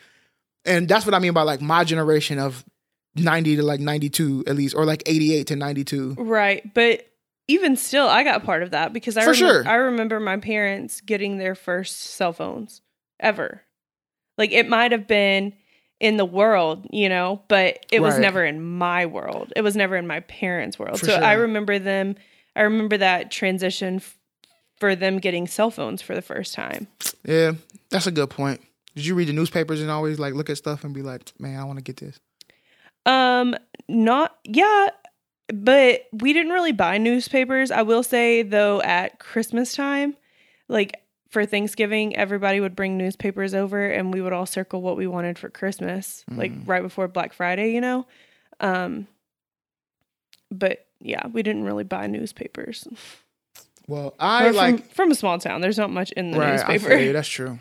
And that's what I mean by like my generation of 90 to like 92 at least, or like 88 to 92. Right. But even still, I got part of that because I remember my parents getting their first cell phones ever. Like, it might have been in the world, you know, but it was never in my world. It was never in my parents' world. For sure. I remember that transition for them getting cell phones for the first time. Yeah, that's a good point. Did you read the newspapers and always like look at stuff and be like, man, I want to get this? But we didn't really buy newspapers. I will say though, at Christmas time, like for Thanksgiving, everybody would bring newspapers over and we would all circle what we wanted for Christmas, like right before Black Friday, you know? But yeah, we didn't really buy newspapers. Well, from a small town, there's not much in the newspaper. I feel you, that's true.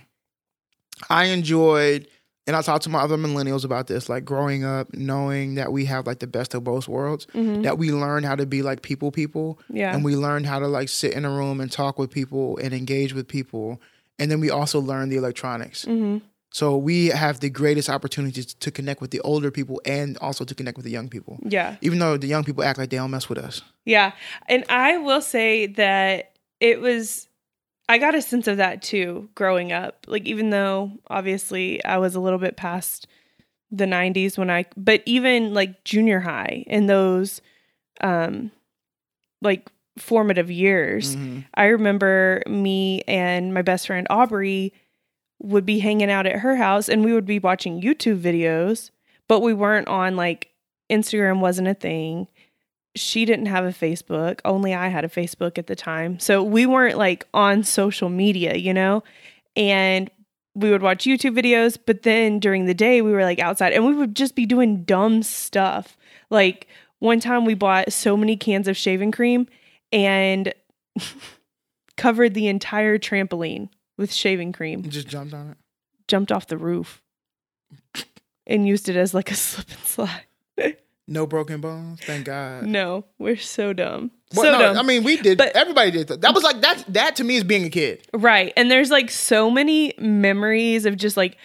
I enjoyed, and I talked to my other millennials about this, like growing up, knowing that we have like the best of both worlds, that we learn how to be like people. Yeah. And we learn how to like sit in a room and talk with people and engage with people. And then we also learn the electronics. Mm-hmm. So we have the greatest opportunities to connect with the older people and also to connect with the young people. Yeah. Even though the young people act like they don't mess with us. Yeah. And I will say that I got a sense of that too growing up. Like, even though obviously I was a little bit past the 90s but even like junior high and those like formative years, I remember me and my best friend Aubrey would be hanging out at her house and we would be watching YouTube videos, but we weren't on like Instagram wasn't a thing. She didn't have a Facebook. Only I had a Facebook at the time. So we weren't like on social media, you know, and we would watch YouTube videos. But then during the day we were like outside and we would just be doing dumb stuff. Like one time we bought so many cans of shaving cream and covered the entire trampoline with shaving cream. You just jumped on it? Jumped off the roof and used it as like a slip and slide. No broken bones, thank God. No, we're so dumb. Dumb. I mean, we did. But everybody did. That was like that to me is being a kid, right? And there's like so many memories of just like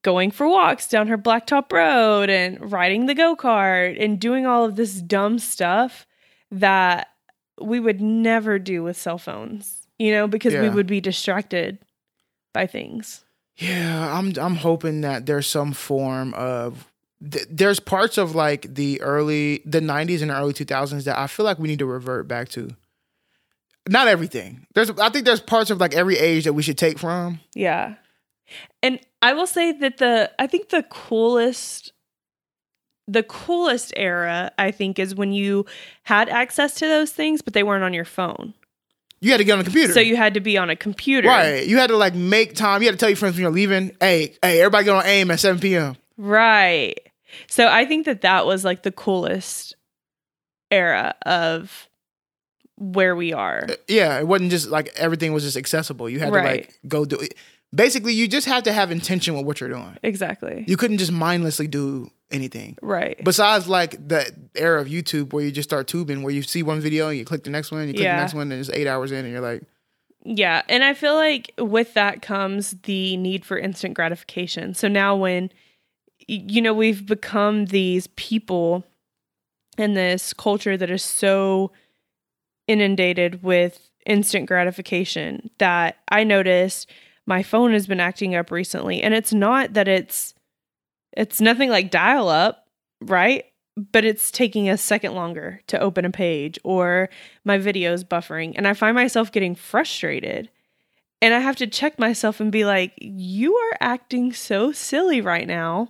going for walks down her blacktop road and riding the go-kart and doing all of this dumb stuff that we would never do with cell phones, you know, because we would be distracted by things. Yeah, I'm hoping that there's some form of. There's parts of like the 90s and the early 2000s that I feel like we need to revert back to. Not everything. I think there's parts of like every age that we should take from. Yeah. And I will say that the coolest era, I think, is when you had access to those things, but they weren't on your phone. You had to get on a computer. So you had to be on a computer. Right. You had to like make time. You had to tell your friends when you're leaving, hey, everybody get on AIM at 7 p.m. Right. So I think that was like the coolest era of where we are. Yeah, it wasn't just like everything was just accessible. You had to like go do it. Basically, you just have to have intention with what you're doing. Exactly. You couldn't just mindlessly do anything. Right. Besides like the era of YouTube where you just start tubing, where you see one video and you click the next one, and you click the next one, and it's 8 hours in and you're like... Yeah, and I feel like with that comes the need for instant gratification. So now when... You know, we've become these people in this culture that is so inundated with instant gratification that I noticed my phone has been acting up recently. And it's not that it's nothing like dial up, right? But it's taking a second longer to open a page or my video's buffering. And I find myself getting frustrated. And I have to check myself and be like, you are acting so silly right now.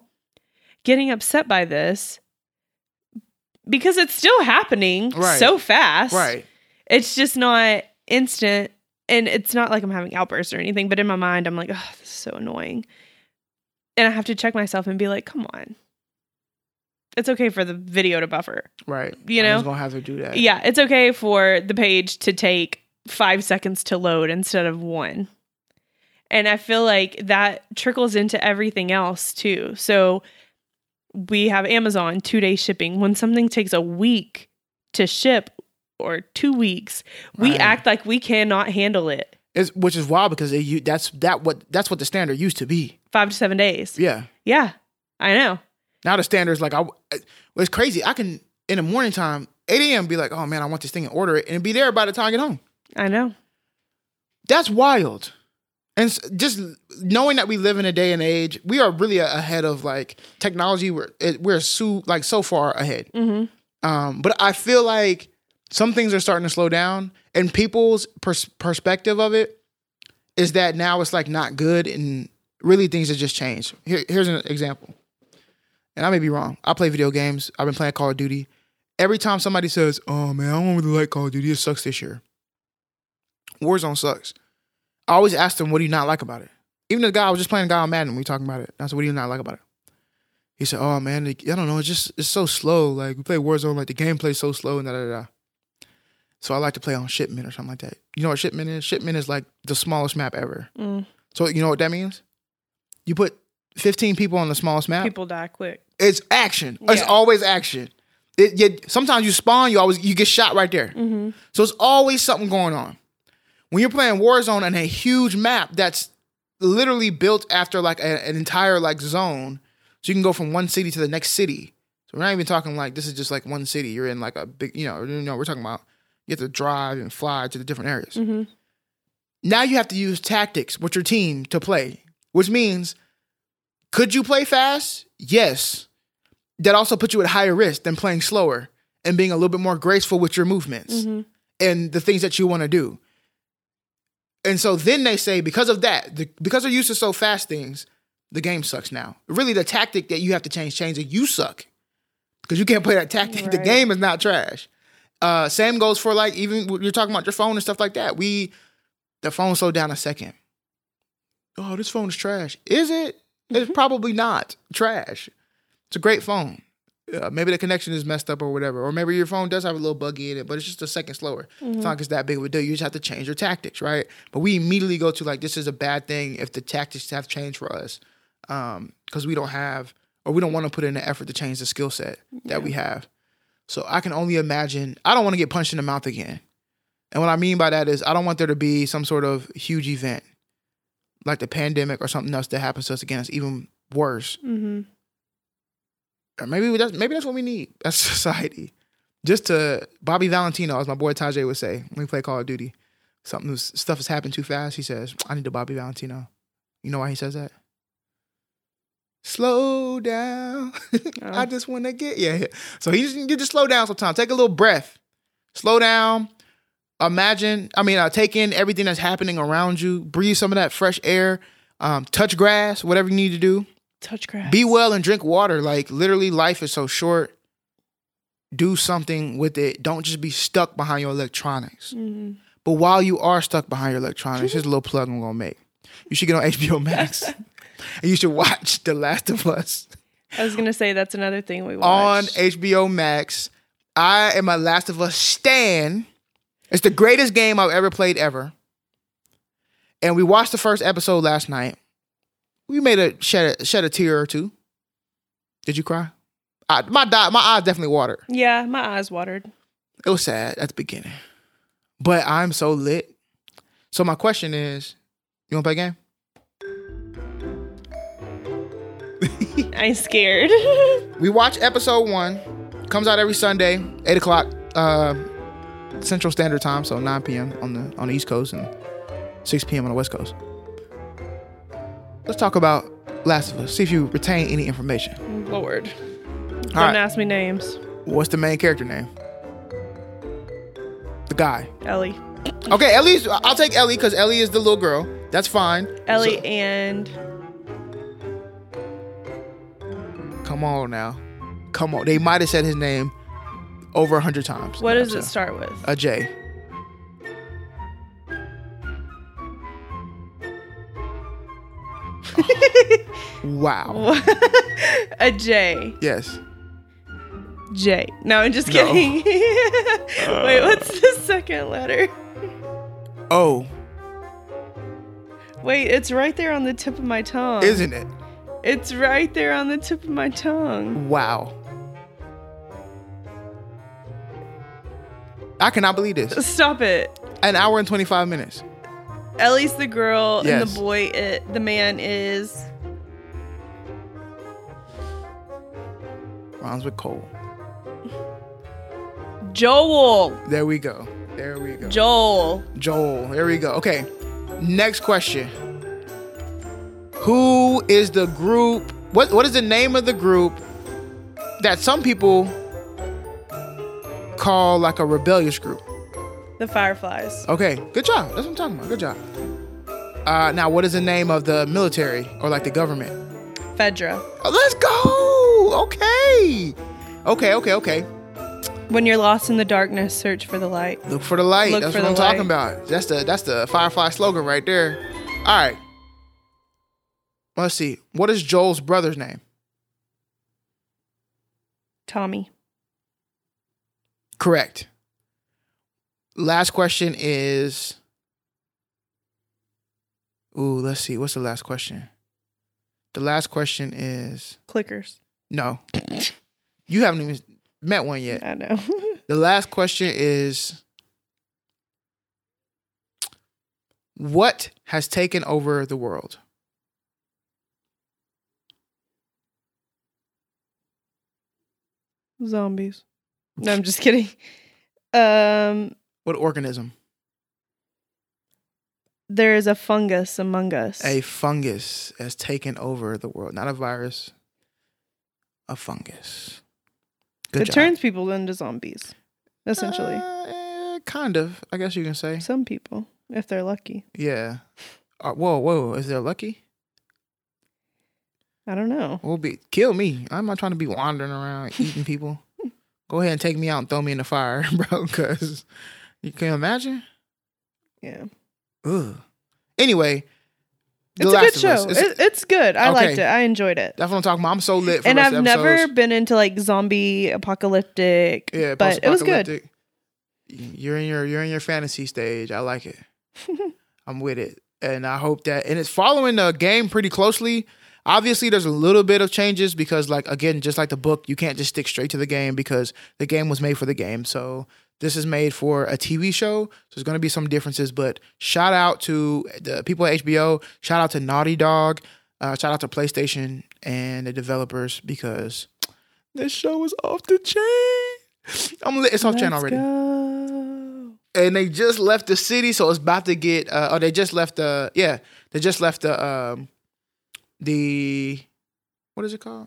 Getting upset by this because it's still happening so fast. Right. It's just not instant. And it's not like I'm having outbursts or anything, but in my mind, I'm like, oh, this is so annoying. And I have to check myself and be like, come on. It's okay for the video to buffer. Right. You know? I was going to have to do that. Yeah. It's okay for the page to take 5 seconds to load instead of 1. And I feel like that trickles into everything else too. So we have Amazon 2-day shipping. When something takes a week to ship or 2 weeks, we act like we cannot handle it. Which is wild because that's what the standard used to be. 5 to 7 days. Yeah. Yeah, I know. Now the standard is like, it's crazy. I can, in the morning time, 8 a.m. be like, oh man, I want this thing and order it and it'd be there by the time I get home. I know. That's wild. And just knowing that we live in a day and age, we are really ahead of like technology. We're so far ahead. Mm-hmm. But I feel like some things are starting to slow down, and people's perspective of it is that now it's like not good, and really things have just changed. Here's an example, and I may be wrong. I play video games. I've been playing Call of Duty. Every time somebody says, "Oh man, I don't really like Call of Duty. It sucks this year. Warzone sucks." I always ask them, what do you not like about it? Even the guy, I was just playing a guy on Madden, we were talking about it. I said, what do you not like about it? He said, oh man, I don't know, it's so slow. Like, we play Warzone, like the gameplay's so slow and da-da-da. So I like to play on Shipment or something like that. You know what Shipment is? Shipment is like the smallest map ever. Mm. So you know what that means? You put 15 people on the smallest map. People die quick. It's action. Yeah. It's always action. Sometimes you spawn, you get shot right there. Mm-hmm. So it's always something going on. When you're playing Warzone on a huge map that's literally built after like an entire like zone, so you can go from one city to the next city. So we're not even talking like this is just like one city. You're in like a big, we're talking about you have to drive and fly to the different areas. Mm-hmm. Now you have to use tactics with your team to play, which means could you play fast? Yes. That also puts you at higher risk than playing slower and being a little bit more graceful with your movements mm-hmm. and the things that you want to do. And so then they say, because of that, because they're used to so fast things, the game sucks now. Really, the tactic that you have to change that you suck because you can't play that tactic. Right. The game is not trash. Same goes for like, even you're talking about your phone and stuff like that. The phone slowed down a second. Oh, this phone is trash. Is it? It's probably not trash. It's a great phone. Maybe the connection is messed up or whatever. Or maybe your phone does have a little buggy in it, but it's just a second slower. Mm-hmm. It's not just that big of a deal. You just have to change your tactics, right? But we immediately go to like, this is a bad thing if the tactics have changed for us. Because we don't have, or we don't want to put in the effort to change the skill set that we have. So I can only imagine, I don't want to get punched in the mouth again. And what I mean by that is I don't want there to be some sort of huge event, like the pandemic or something else that happens to us again. It's even worse. Mm-hmm. Maybe that's what we need as society. Just to Bobby Valentino, as my boy Tajay would say, when we play Call of Duty, stuff has happened too fast. He says, I need a Bobby Valentino. You know why he says that? Slow down. Oh. I just want to get... Yeah. So you just slow down sometimes. Take a little breath. Slow down. Take in everything that's happening around you. Breathe some of that fresh air. Touch grass, whatever you need to do. Touch grass. Be well and drink water. Like, literally, life is so short. Do something with it. Don't just be stuck behind your electronics. Mm-hmm. But while you are stuck behind your electronics, here's a little plug I'm going to make. You should get on HBO Max. And you should watch The Last of Us. I was going to say, that's another thing we watch. On HBO Max. I am a Last of Us stan. It's the greatest game I've ever played ever. And we watched the first episode last night. We made shed a tear or two. Did you cry? My eyes definitely watered. Yeah, my eyes watered. It was sad at the beginning. But I'm so lit. So my question is, you want to play a game? I'm scared. We watch episode 1. Comes out every Sunday, 8 o'clock Central Standard Time, so 9 p.m. on the East Coast and 6 p.m. on the West Coast. Let's talk about Last of Us. See if you retain any information. Lord. Don't ask me names. What's the main character name? The guy. Ellie. Okay, I'll take Ellie because Ellie is the little girl. That's fine. Ellie and... Come on now. Come on. They might have said his name over 100 times. What does it start with? A J. Wow. A J. Yes. J. No, I'm just kidding. Wait, what's the second letter? O. Wait, it's right there on the tip of my tongue. Isn't it? It's right there on the tip of my tongue. Wow. I cannot believe this. Stop it. An hour and 25 minutes. Ellie's the girl, yes. And the boy, the man is... Rhymes with Cole. Joel. There we go. Joel. There we go. Okay. Next question. Who is the group? What is the name of the group that some people call like a rebellious group? The Fireflies. Okay, good job. That's what I'm talking about. Good job. Now, what is the name of the military or like the government? Fedra. Oh, let's go. Okay. When you're lost in the darkness, search for the light. Look for the light. That's what I'm talking about. That's the Firefly slogan right there. All right. Let's see. What is Joel's brother's name? Tommy. Correct. Last question is... Ooh, let's see. What's the last question? The last question is... Clickers. No. You haven't even met one yet. I know. The last question is... What has taken over the world? Zombies. No, I'm just kidding. What organism? There is a fungus among us. A fungus has taken over the world. Not a virus. A fungus. Good job. Turns people into zombies, essentially. Kind of, I guess you can say. Some people, if they're lucky. Yeah. Whoa. Is there lucky? I don't know. Kill me. I'm not trying to be wandering around eating people. Go ahead and take me out and throw me in the fire, bro, because you can imagine. Yeah. Ugh. Anyway, it's a good show. It's good. I liked it. I enjoyed it. That's what I'm talking about. I'm so lit for the rest of the episodes. And I've never been into like zombie apocalyptic. Yeah, but it was good. You're in your fantasy stage. I like it. I'm with it, and I hope that. And it's following the game pretty closely. Obviously, there's a little bit of changes because, like again, just like the book, you can't just stick straight to the game because the game was made for the game. So. This is made for a TV show, so there's going to be some differences, but shout out to the people at HBO, shout out to Naughty Dog, shout out to PlayStation and the developers because this show is off the chain. It's off the chain already. Go. And they just left the city, so it's about to get, they just left the what is it called?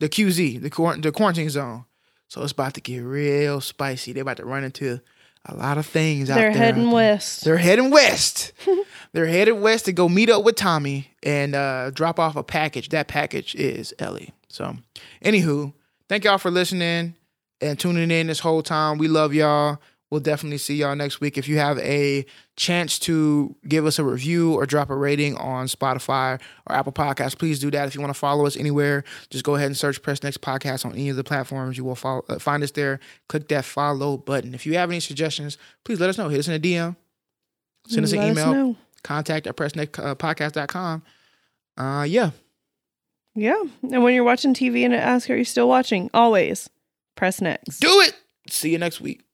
The QZ, the quarantine zone. So it's about to get real spicy. They're about to run into a lot of things out there. They're heading west. They're headed west to go meet up with Tommy and drop off a package. That package is Ellie. So, anywho, thank y'all for listening and tuning in this whole time. We love y'all. We'll definitely see y'all next week. If you have a chance to give us a review or drop a rating on Spotify or Apple Podcasts, please do that. If you want to follow us anywhere, just go ahead and search Press Next Podcast on any of the platforms. You will find us there. Click that follow button. If you have any suggestions, please let us know. Hit us in a DM. Send us an email. Contact at pressnextpodcast.com. Yeah. Yeah. And when you're watching TV and it asks, are you still watching? Always press next. Do it. See you next week.